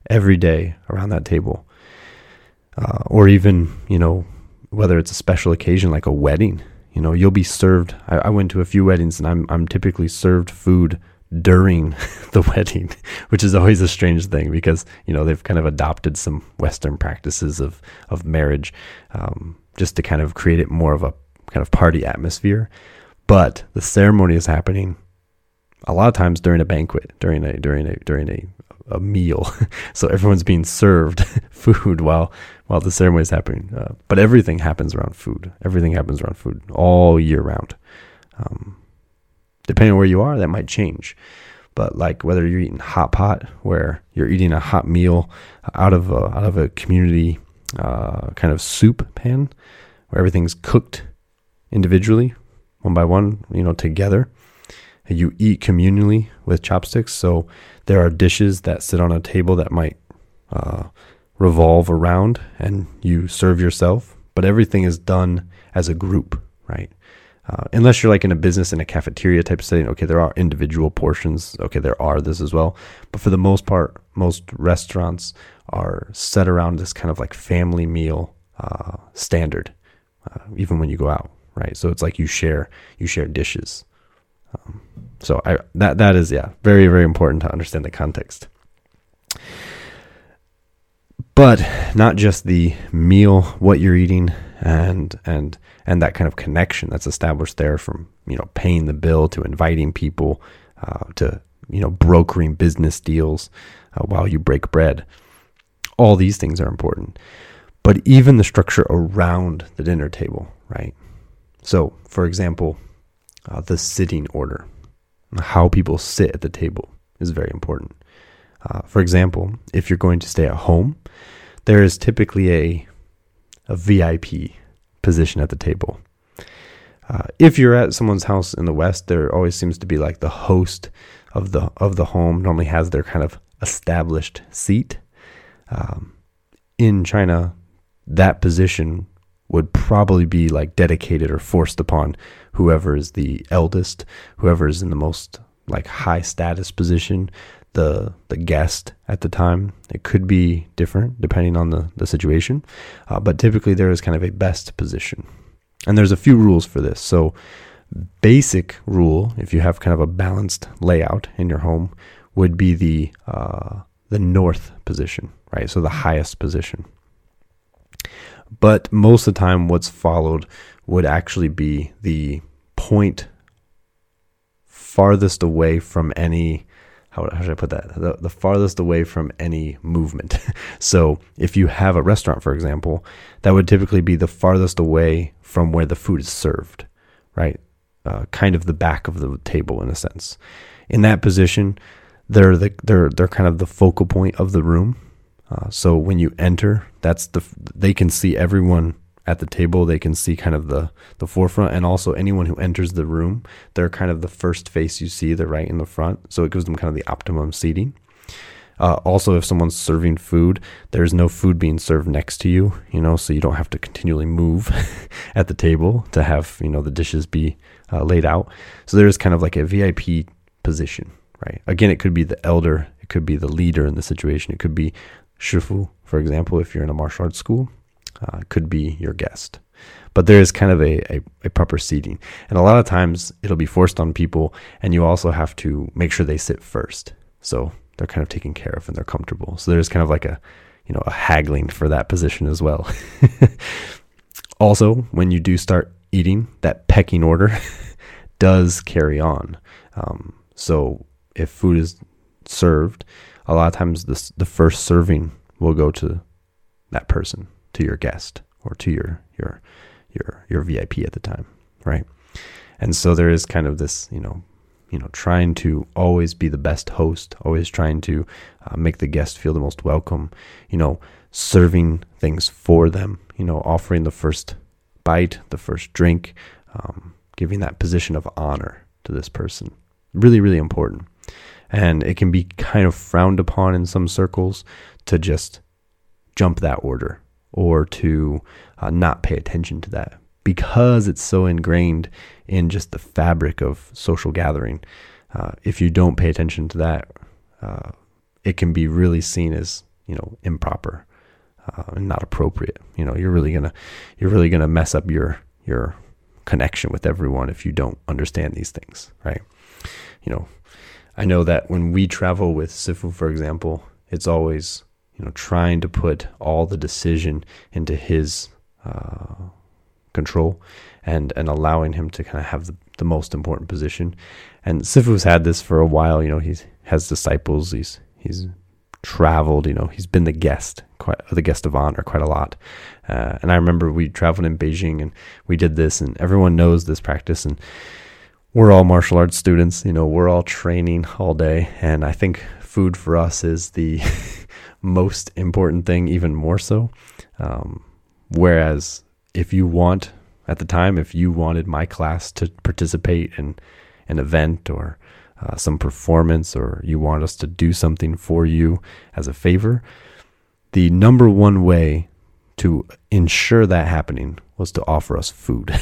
every day around that table, uh, or even, you know, whether it's a special occasion like a wedding, you know, you'll be served. I, I went to a few weddings and I'm I'm typically served food during the wedding, which is always a strange thing because, you know, they've kind of adopted some Western practices of, of marriage um, just to kind of create it more of a kind of party atmosphere. But the ceremony is happening a lot of times during a banquet, during a during a during a, a meal, so everyone's being served food while while the ceremony is happening. Uh, but everything happens around food. Everything happens around food all year round. Um, depending on where you are, that might change. But like whether you're eating hot pot, where you're eating a hot meal out of a, out of a community uh, kind of soup pan, where everything's cooked individually, one by one, you know, together. You eat communally with chopsticks. So there are dishes that sit on a table that might uh, revolve around and you serve yourself, but everything is done as a group, right? Uh, unless you're like in a business, in a cafeteria type of setting, okay, there are individual portions. Okay, there are this as well. But for the most part, most restaurants are set around this kind of like family meal uh, standard, uh, even when you go out, right? So it's like you share, you share dishes. Um, so I, that, that is, yeah, very, very important to understand the context, but not just the meal, what you're eating and, and, and that kind of connection that's established there from, you know, paying the bill to inviting people, uh, to, you know, brokering business deals uh, while you break bread. All these things are important, but even the structure around the dinner table, right? So for example, Uh, the sitting order, how people sit at the table is very important. Uh, for example, if you're going to stay at home, there is typically a, a V I P position at the table. Uh, if you're at someone's house in the West, there always seems to be like the host of the of the home normally has their kind of established seat. Um, in China, that position would probably be like dedicated or forced upon whoever is the eldest, whoever is in the most like high status position, the the guest at the time. It could be different depending on the, the situation, uh, but typically there is kind of a best position. And there's a few rules for this. So basic rule, if you have kind of a balanced layout in your home, would be the uh, the north position, right? So the highest position. But most of the time what's followed would actually be the point farthest away from any, how, how should I put that? The, the farthest away from any movement. So if you have a restaurant, for example, that would typically be the farthest away from where the food is served, right? Uh, kind of the back of the table in a sense. In that position, they're the, they're they're kind of the focal point of the room. Uh, so when you enter, that's the they can see everyone at the table. They can see kind of the the forefront, and also anyone who enters the room, they're kind of the first face you see. They're right in the front, so it gives them kind of the optimum seating. Uh, also, if someone's serving food, there's no food being served next to you, you know, so you don't have to continually move at the table to have, you know, the dishes be uh, laid out. So there's kind of like a V I P position, right? Again, it could be the elder, it could be the leader in the situation, it could be Shifu, for example, if you're in a martial arts school, uh, could be your guest. But there is kind of a, a, a proper seating. And a lot of times it'll be forced on people, and you also have to make sure they sit first. So they're kind of taken care of and they're comfortable. So there's kind of like a, you know, a haggling for that position as well. Also, when you do start eating, that pecking order does carry on. Um, so if food is served, a lot of times this, the first serving will go to that person, to your guest, or to your your your your V I P at the time, right? And so there is kind of this, you know, you know, trying to always be the best host, always trying to uh, make the guest feel the most welcome, you know, serving things for them, you know, offering the first bite, the first drink, um, giving that position of honor to this person. Really, really important. And it can be kind of frowned upon in some circles to just jump that order or to uh, not pay attention to that, because it's so ingrained in just the fabric of social gathering. Uh, if you don't pay attention to that, uh, it can be really seen as, you know, improper uh, and not appropriate. You know, you're really gonna you're really gonna mess up your your connection with everyone if you don't understand these things, right? You know, I know that when we travel with Sifu, for example, it's always, you know, trying to put all the decision into his uh, control and, and allowing him to kind of have the, the most important position. And Sifu's had this for a while. You know, he has disciples. He's he's traveled. You know, he's been the guest, quite the guest of honor, quite a lot. Uh, and I remember we traveled in Beijing and we did this, and everyone knows this practice, and we're all martial arts students, you know, we're all training all day. And I think food for us is the most important thing, even more so. Um, whereas if you want, at the time, if you wanted my class to participate in an event or uh, some performance, or you want us to do something for you as a favor, the number one way to ensure that happening was to offer us food,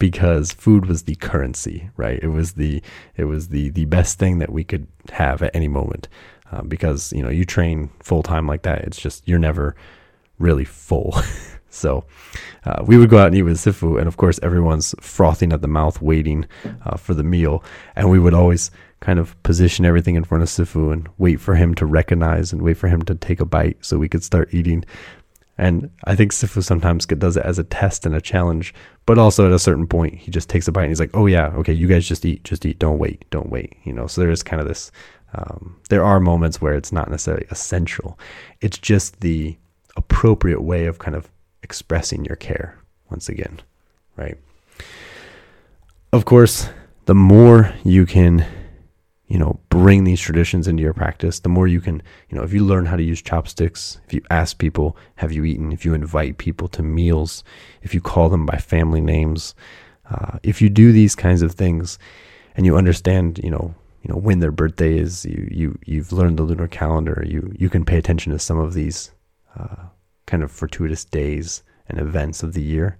because food was the currency, right? It was the it was the the best thing that we could have at any moment, uh, because, you know, you train full time like that, it's just you're never really full. So uh, we would go out and eat with Sifu, and of course everyone's frothing at the mouth, waiting uh, for the meal, and we would always kind of position everything in front of Sifu and wait for him to recognize and wait for him to take a bite so we could start eating. And I think Sifu sometimes does it as a test and a challenge, but also at a certain point, he just takes a bite and he's like, oh yeah, okay, you guys just eat, just eat, don't wait, don't wait. You know, so there is kind of this, um, there are moments where it's not necessarily essential. It's just the appropriate way of kind of expressing your care once again, right? Of course, the more you can, you know, bring these traditions into your practice, the more you can, you know, if you learn how to use chopsticks, if you ask people, have you eaten? If you invite people to meals, if you call them by family names, Uh, if you do these kinds of things and you understand, you know, you know, when their birthday is, you, you, you've learned the lunar calendar, you, you can pay attention to some of these uh, kind of fortuitous days and events of the year.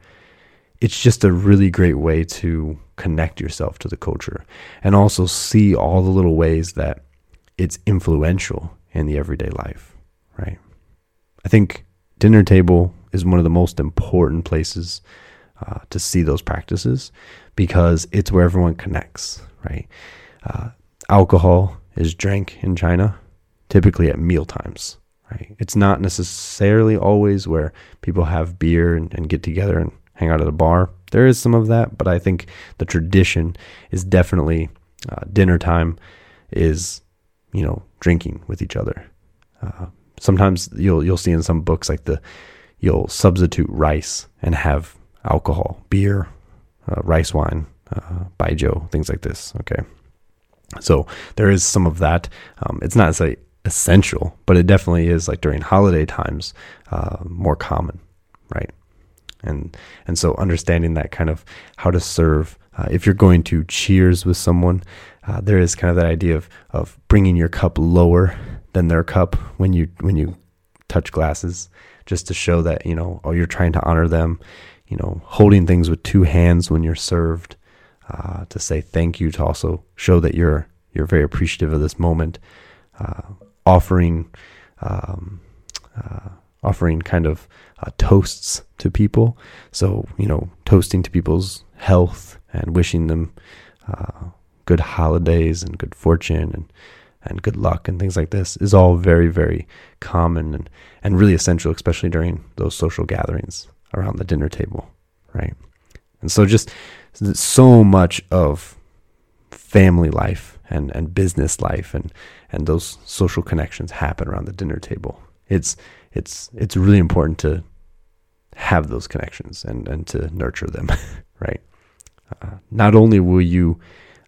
It's just a really great way to connect yourself to the culture and also see all the little ways that it's influential in the everyday life, right? I think dinner table is one of the most important places uh, to see those practices, because it's where everyone connects, right? Uh, alcohol is drank in China typically at meal times, right? It's not necessarily always where people have beer and, and get together and hang out at a bar. There is some of that, but I think the tradition is definitely uh, dinner time is, you know, drinking with each other. Uh, sometimes you'll you'll see in some books like the you'll substitute rice and have alcohol, beer, uh, rice wine, uh, baijiu, things like this. Okay, so there is some of that. Um, it's not as essential, but it definitely is, like during holiday times, uh, more common, right? And and so understanding that kind of how to serve. Uh, if you're going to cheers with someone, uh, there is kind of that idea of of bringing your cup lower than their cup when you when you touch glasses, just to show that, you know, oh, you're trying to honor them. You know, holding things with two hands when you're served, uh, to say thank you, to also show that you're you're very appreciative of this moment. Uh, offering. Um, uh, offering kind of uh, toasts to people. So, you know, toasting to people's health and wishing them uh, good holidays and good fortune and, and good luck and things like this is all very, very common and, and really essential, especially during those social gatherings around the dinner table, right? And so just so much of family life and, and business life and, and those social connections happen around the dinner table. It's it's it's really important to have those connections and, and to nurture them, right? Uh, not only will you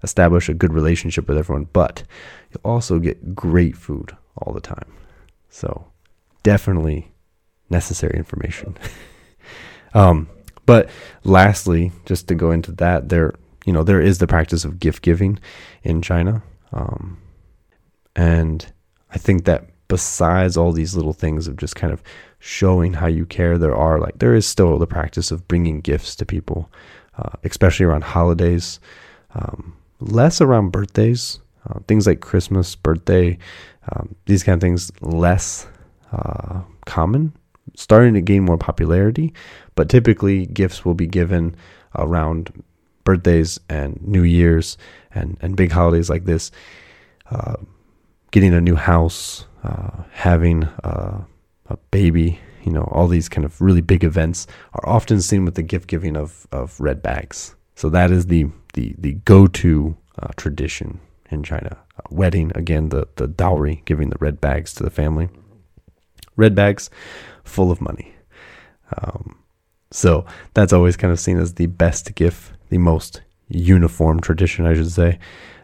establish a good relationship with everyone, but you'll also get great food all the time. So definitely necessary information. um, but lastly, just to go into that, there you know there is the practice of gift giving in China, um, and I think that. Besides all these little things of just kind of showing how you care, there are like there is still the practice of bringing gifts to people, uh, especially around holidays, um, less around birthdays, uh, things like Christmas, birthday, um, these kind of things less uh, common, starting to gain more popularity. But typically gifts will be given around birthdays and New Year's and, and big holidays like this, uh, getting a new house, Uh, having uh, a baby, you know, all these kind of really big events are often seen with the gift giving of, of red bags. So that is the the, the go-to uh, tradition in China. Uh, wedding, again, the, the dowry, giving the red bags to the family. Red bags full of money. Um, so that's always kind of seen as the best gift, the most uniform tradition, I should say.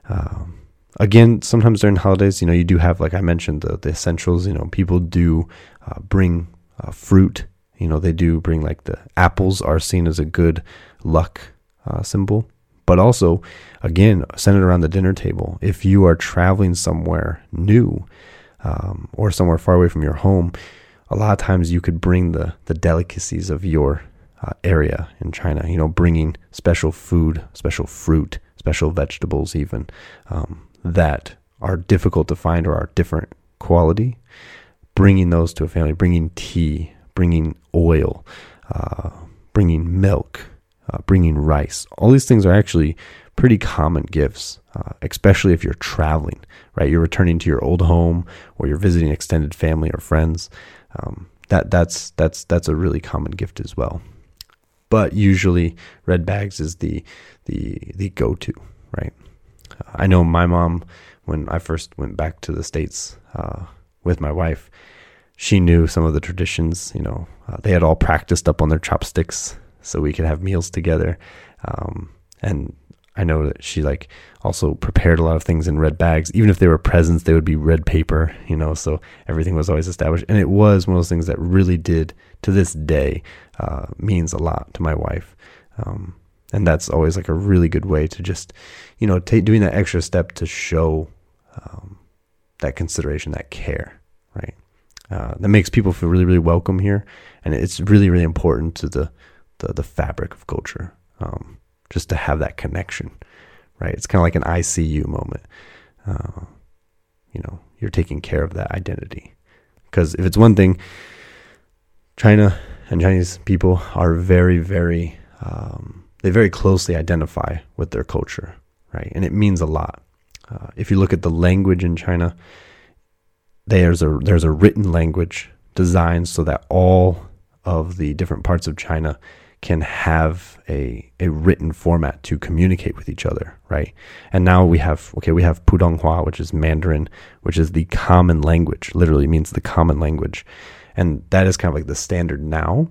Um, Again, sometimes during holidays, you know, you do have, like I mentioned, the, the essentials. You know, people do uh, bring uh, fruit. You know, they do bring, like, the apples are seen as a good luck uh, symbol. But also, again, centered around the dinner table. If you are traveling somewhere new um, or somewhere far away from your home, a lot of times you could bring the, the delicacies of your uh, area in China. You know, bringing special food, special fruit, special vegetables even. Um that are difficult to find or are different quality, bringing those to a family, bringing tea, bringing oil, uh, bringing milk, uh, bringing rice. All these things are actually pretty common gifts, uh, especially if you're traveling, right? You're returning to your old home or you're visiting extended family or friends. Um, that that's that's that's a really common gift as well. But usually red bags is the the the go-to, right? I know my mom, when I first went back to the States uh, with my wife, she knew some of the traditions. You know, uh, they had all practiced up on their chopsticks so we could have meals together. Um, and I know that she like also prepared a lot of things in red bags. Even if they were presents, they would be red paper, you know, so everything was always established. And it was one of those things that really did, to this day, uh, means a lot to my wife. Um, And that's always like a really good way to just, you know, take doing that extra step to show um, that consideration, that care, right? Uh, that makes people feel really, really welcome here. And it's really, really important to the, the, the fabric of culture, um, just to have that connection, right? It's kind of like an I C U moment. Uh, you know, you're taking care of that identity. Because if it's one thing, China and Chinese people are very, very, um, they very closely identify with their culture, right? And it means a lot. Uh, if you look at the language in China, there's a there's a written language designed so that all of the different parts of China can have a a written format to communicate with each other, right? And now we have, okay, we have Putonghua, which is Mandarin, which is the common language, literally means the common language. And that is kind of like the standard now.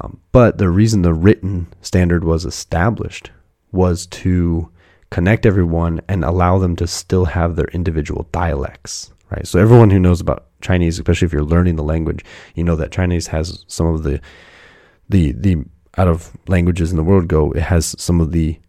Um, but the reason the written standard was established was to connect everyone and allow them to still have their individual dialects, right? So everyone who knows about Chinese, especially if you're learning the language, you know that Chinese has some of the, the, the out of languages in the world go, it has some of the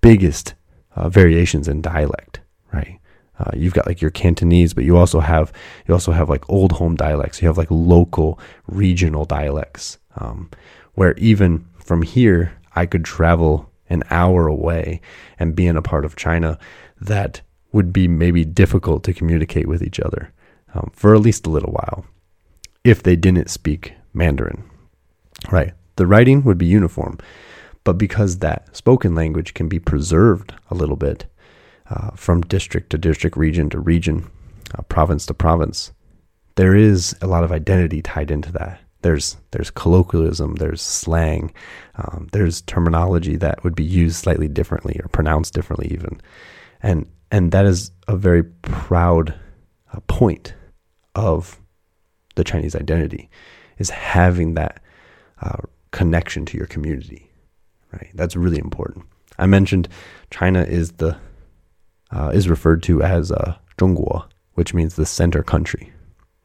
biggest uh, variations in dialect, right? Uh, you've got like your Cantonese, but you also have you also have like old home dialects. You have like local regional dialects, um, where even from here, I could travel an hour away and be in a part of China that would be maybe difficult to communicate with each other um, for at least a little while if they didn't speak Mandarin, right? The writing would be uniform, but because that spoken language can be preserved a little bit, Uh, from district to district, region to region, uh, province to province, there is a lot of identity tied into that. There's there's colloquialism, there's slang, um, there's terminology that would be used slightly differently or pronounced differently even. And and that is a very proud uh, point of the Chinese identity, is having that uh, connection to your community, right? That's really important. I mentioned China is the Uh, is referred to as uh, Zhongguo, which means the center country,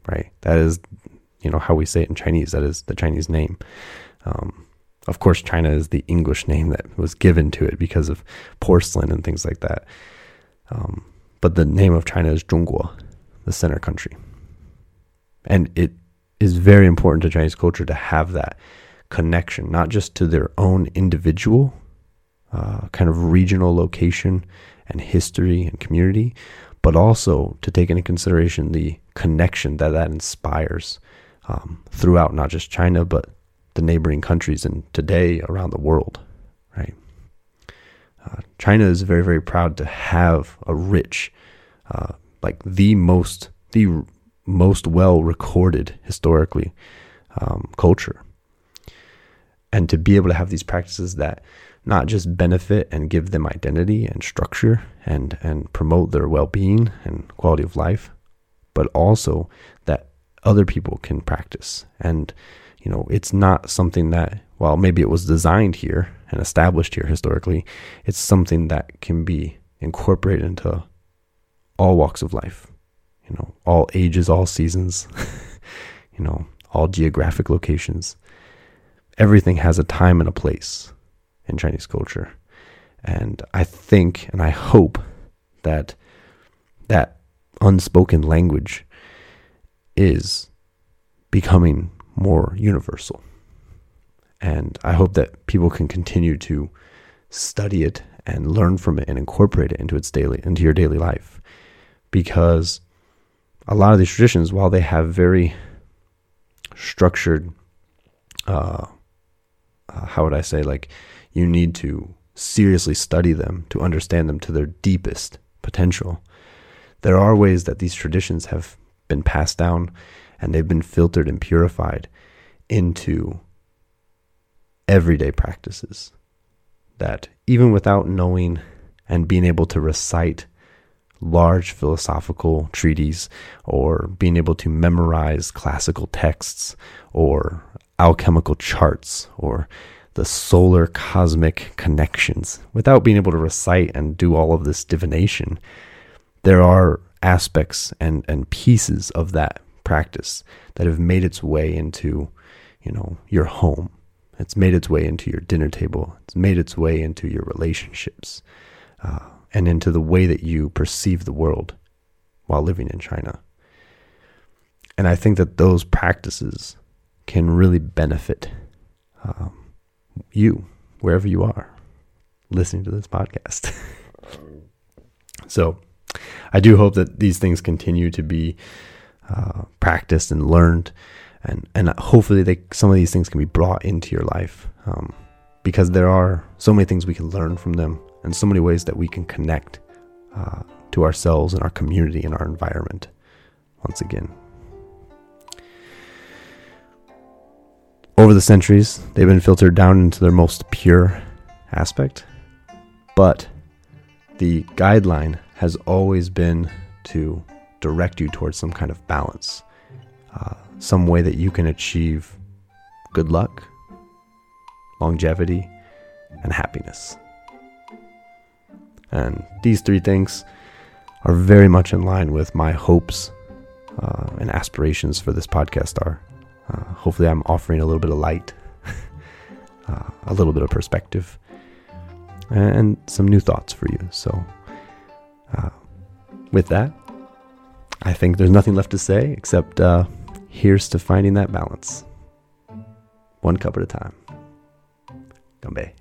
right? That is, you know, how we say it in Chinese. That is the Chinese name. Um, of course, China is the English name that was given to it because of porcelain and things like that. Um, but the name of China is Zhongguo, the center country. And it is very important to Chinese culture to have that connection, not just to their own individual uh, kind of regional location and history and community, but also to take into consideration the connection that that inspires um, throughout not just China, but the neighboring countries and today around the world, right? Uh, China is very, very proud to have a rich, uh, like the most, the most well recorded historically um, culture. And to be able to have these practices that not just benefit and give them identity and structure and, and promote their well-being and quality of life, but also that other people can practice. And, you know, it's not something that, while maybe it was designed here and established here historically, it's something that can be incorporated into all walks of life, you know, all ages, all seasons, you know, all geographic locations. Everything has a time and a place in Chinese culture. And I think, and I hope that that unspoken language is becoming more universal. And I hope that people can continue to study it and learn from it and incorporate it into its daily, into your daily life. Because a lot of these traditions, while they have very structured, uh, uh, how would I say, like, you need to seriously study them to understand them to their deepest potential. There are ways that these traditions have been passed down and they've been filtered and purified into everyday practices that even without knowing and being able to recite large philosophical treatises or being able to memorize classical texts or alchemical charts or the solar cosmic connections, without being able to recite and do all of this divination, there are aspects and, and pieces of that practice that have made its way into, you know, your home It's made its way into your dinner table. It's made its way into your relationships, uh, and into the way that you perceive the world while living in China. And I think that those practices can really benefit um, you, wherever you are, listening to this podcast. So I do hope that these things continue to be uh, practiced and learned. And, and hopefully they, some of these things can be brought into your life, um, because there are so many things we can learn from them and so many ways that we can connect uh, to ourselves and our community and our environment once again. Over the centuries, they've been filtered down into their most pure aspect, but the guideline has always been to direct you towards some kind of balance, uh, some way that you can achieve good luck, longevity, and happiness. And these three things are very much in line with my hopes uh, and aspirations for this podcast are. Uh, hopefully I'm offering a little bit of light, uh, a little bit of perspective, and, and some new thoughts for you. So uh, with that, I think there's nothing left to say except... Uh, Here's to finding that balance. One cup at a time. Ganbei.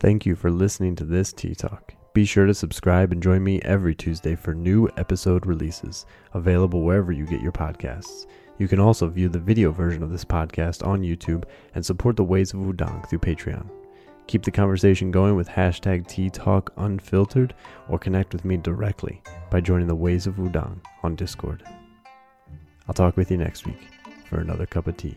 Thank you for listening to this Tea Talk. Be sure to subscribe and join me every Tuesday for new episode releases, available wherever you get your podcasts. You can also view the video version of this podcast on YouTube and support the Ways of Wudang through Patreon. Keep the conversation going with hashtag Tea Talk Unfiltered, or connect with me directly by joining the Ways of Wudang on Discord. I'll talk with you next week for another cup of tea.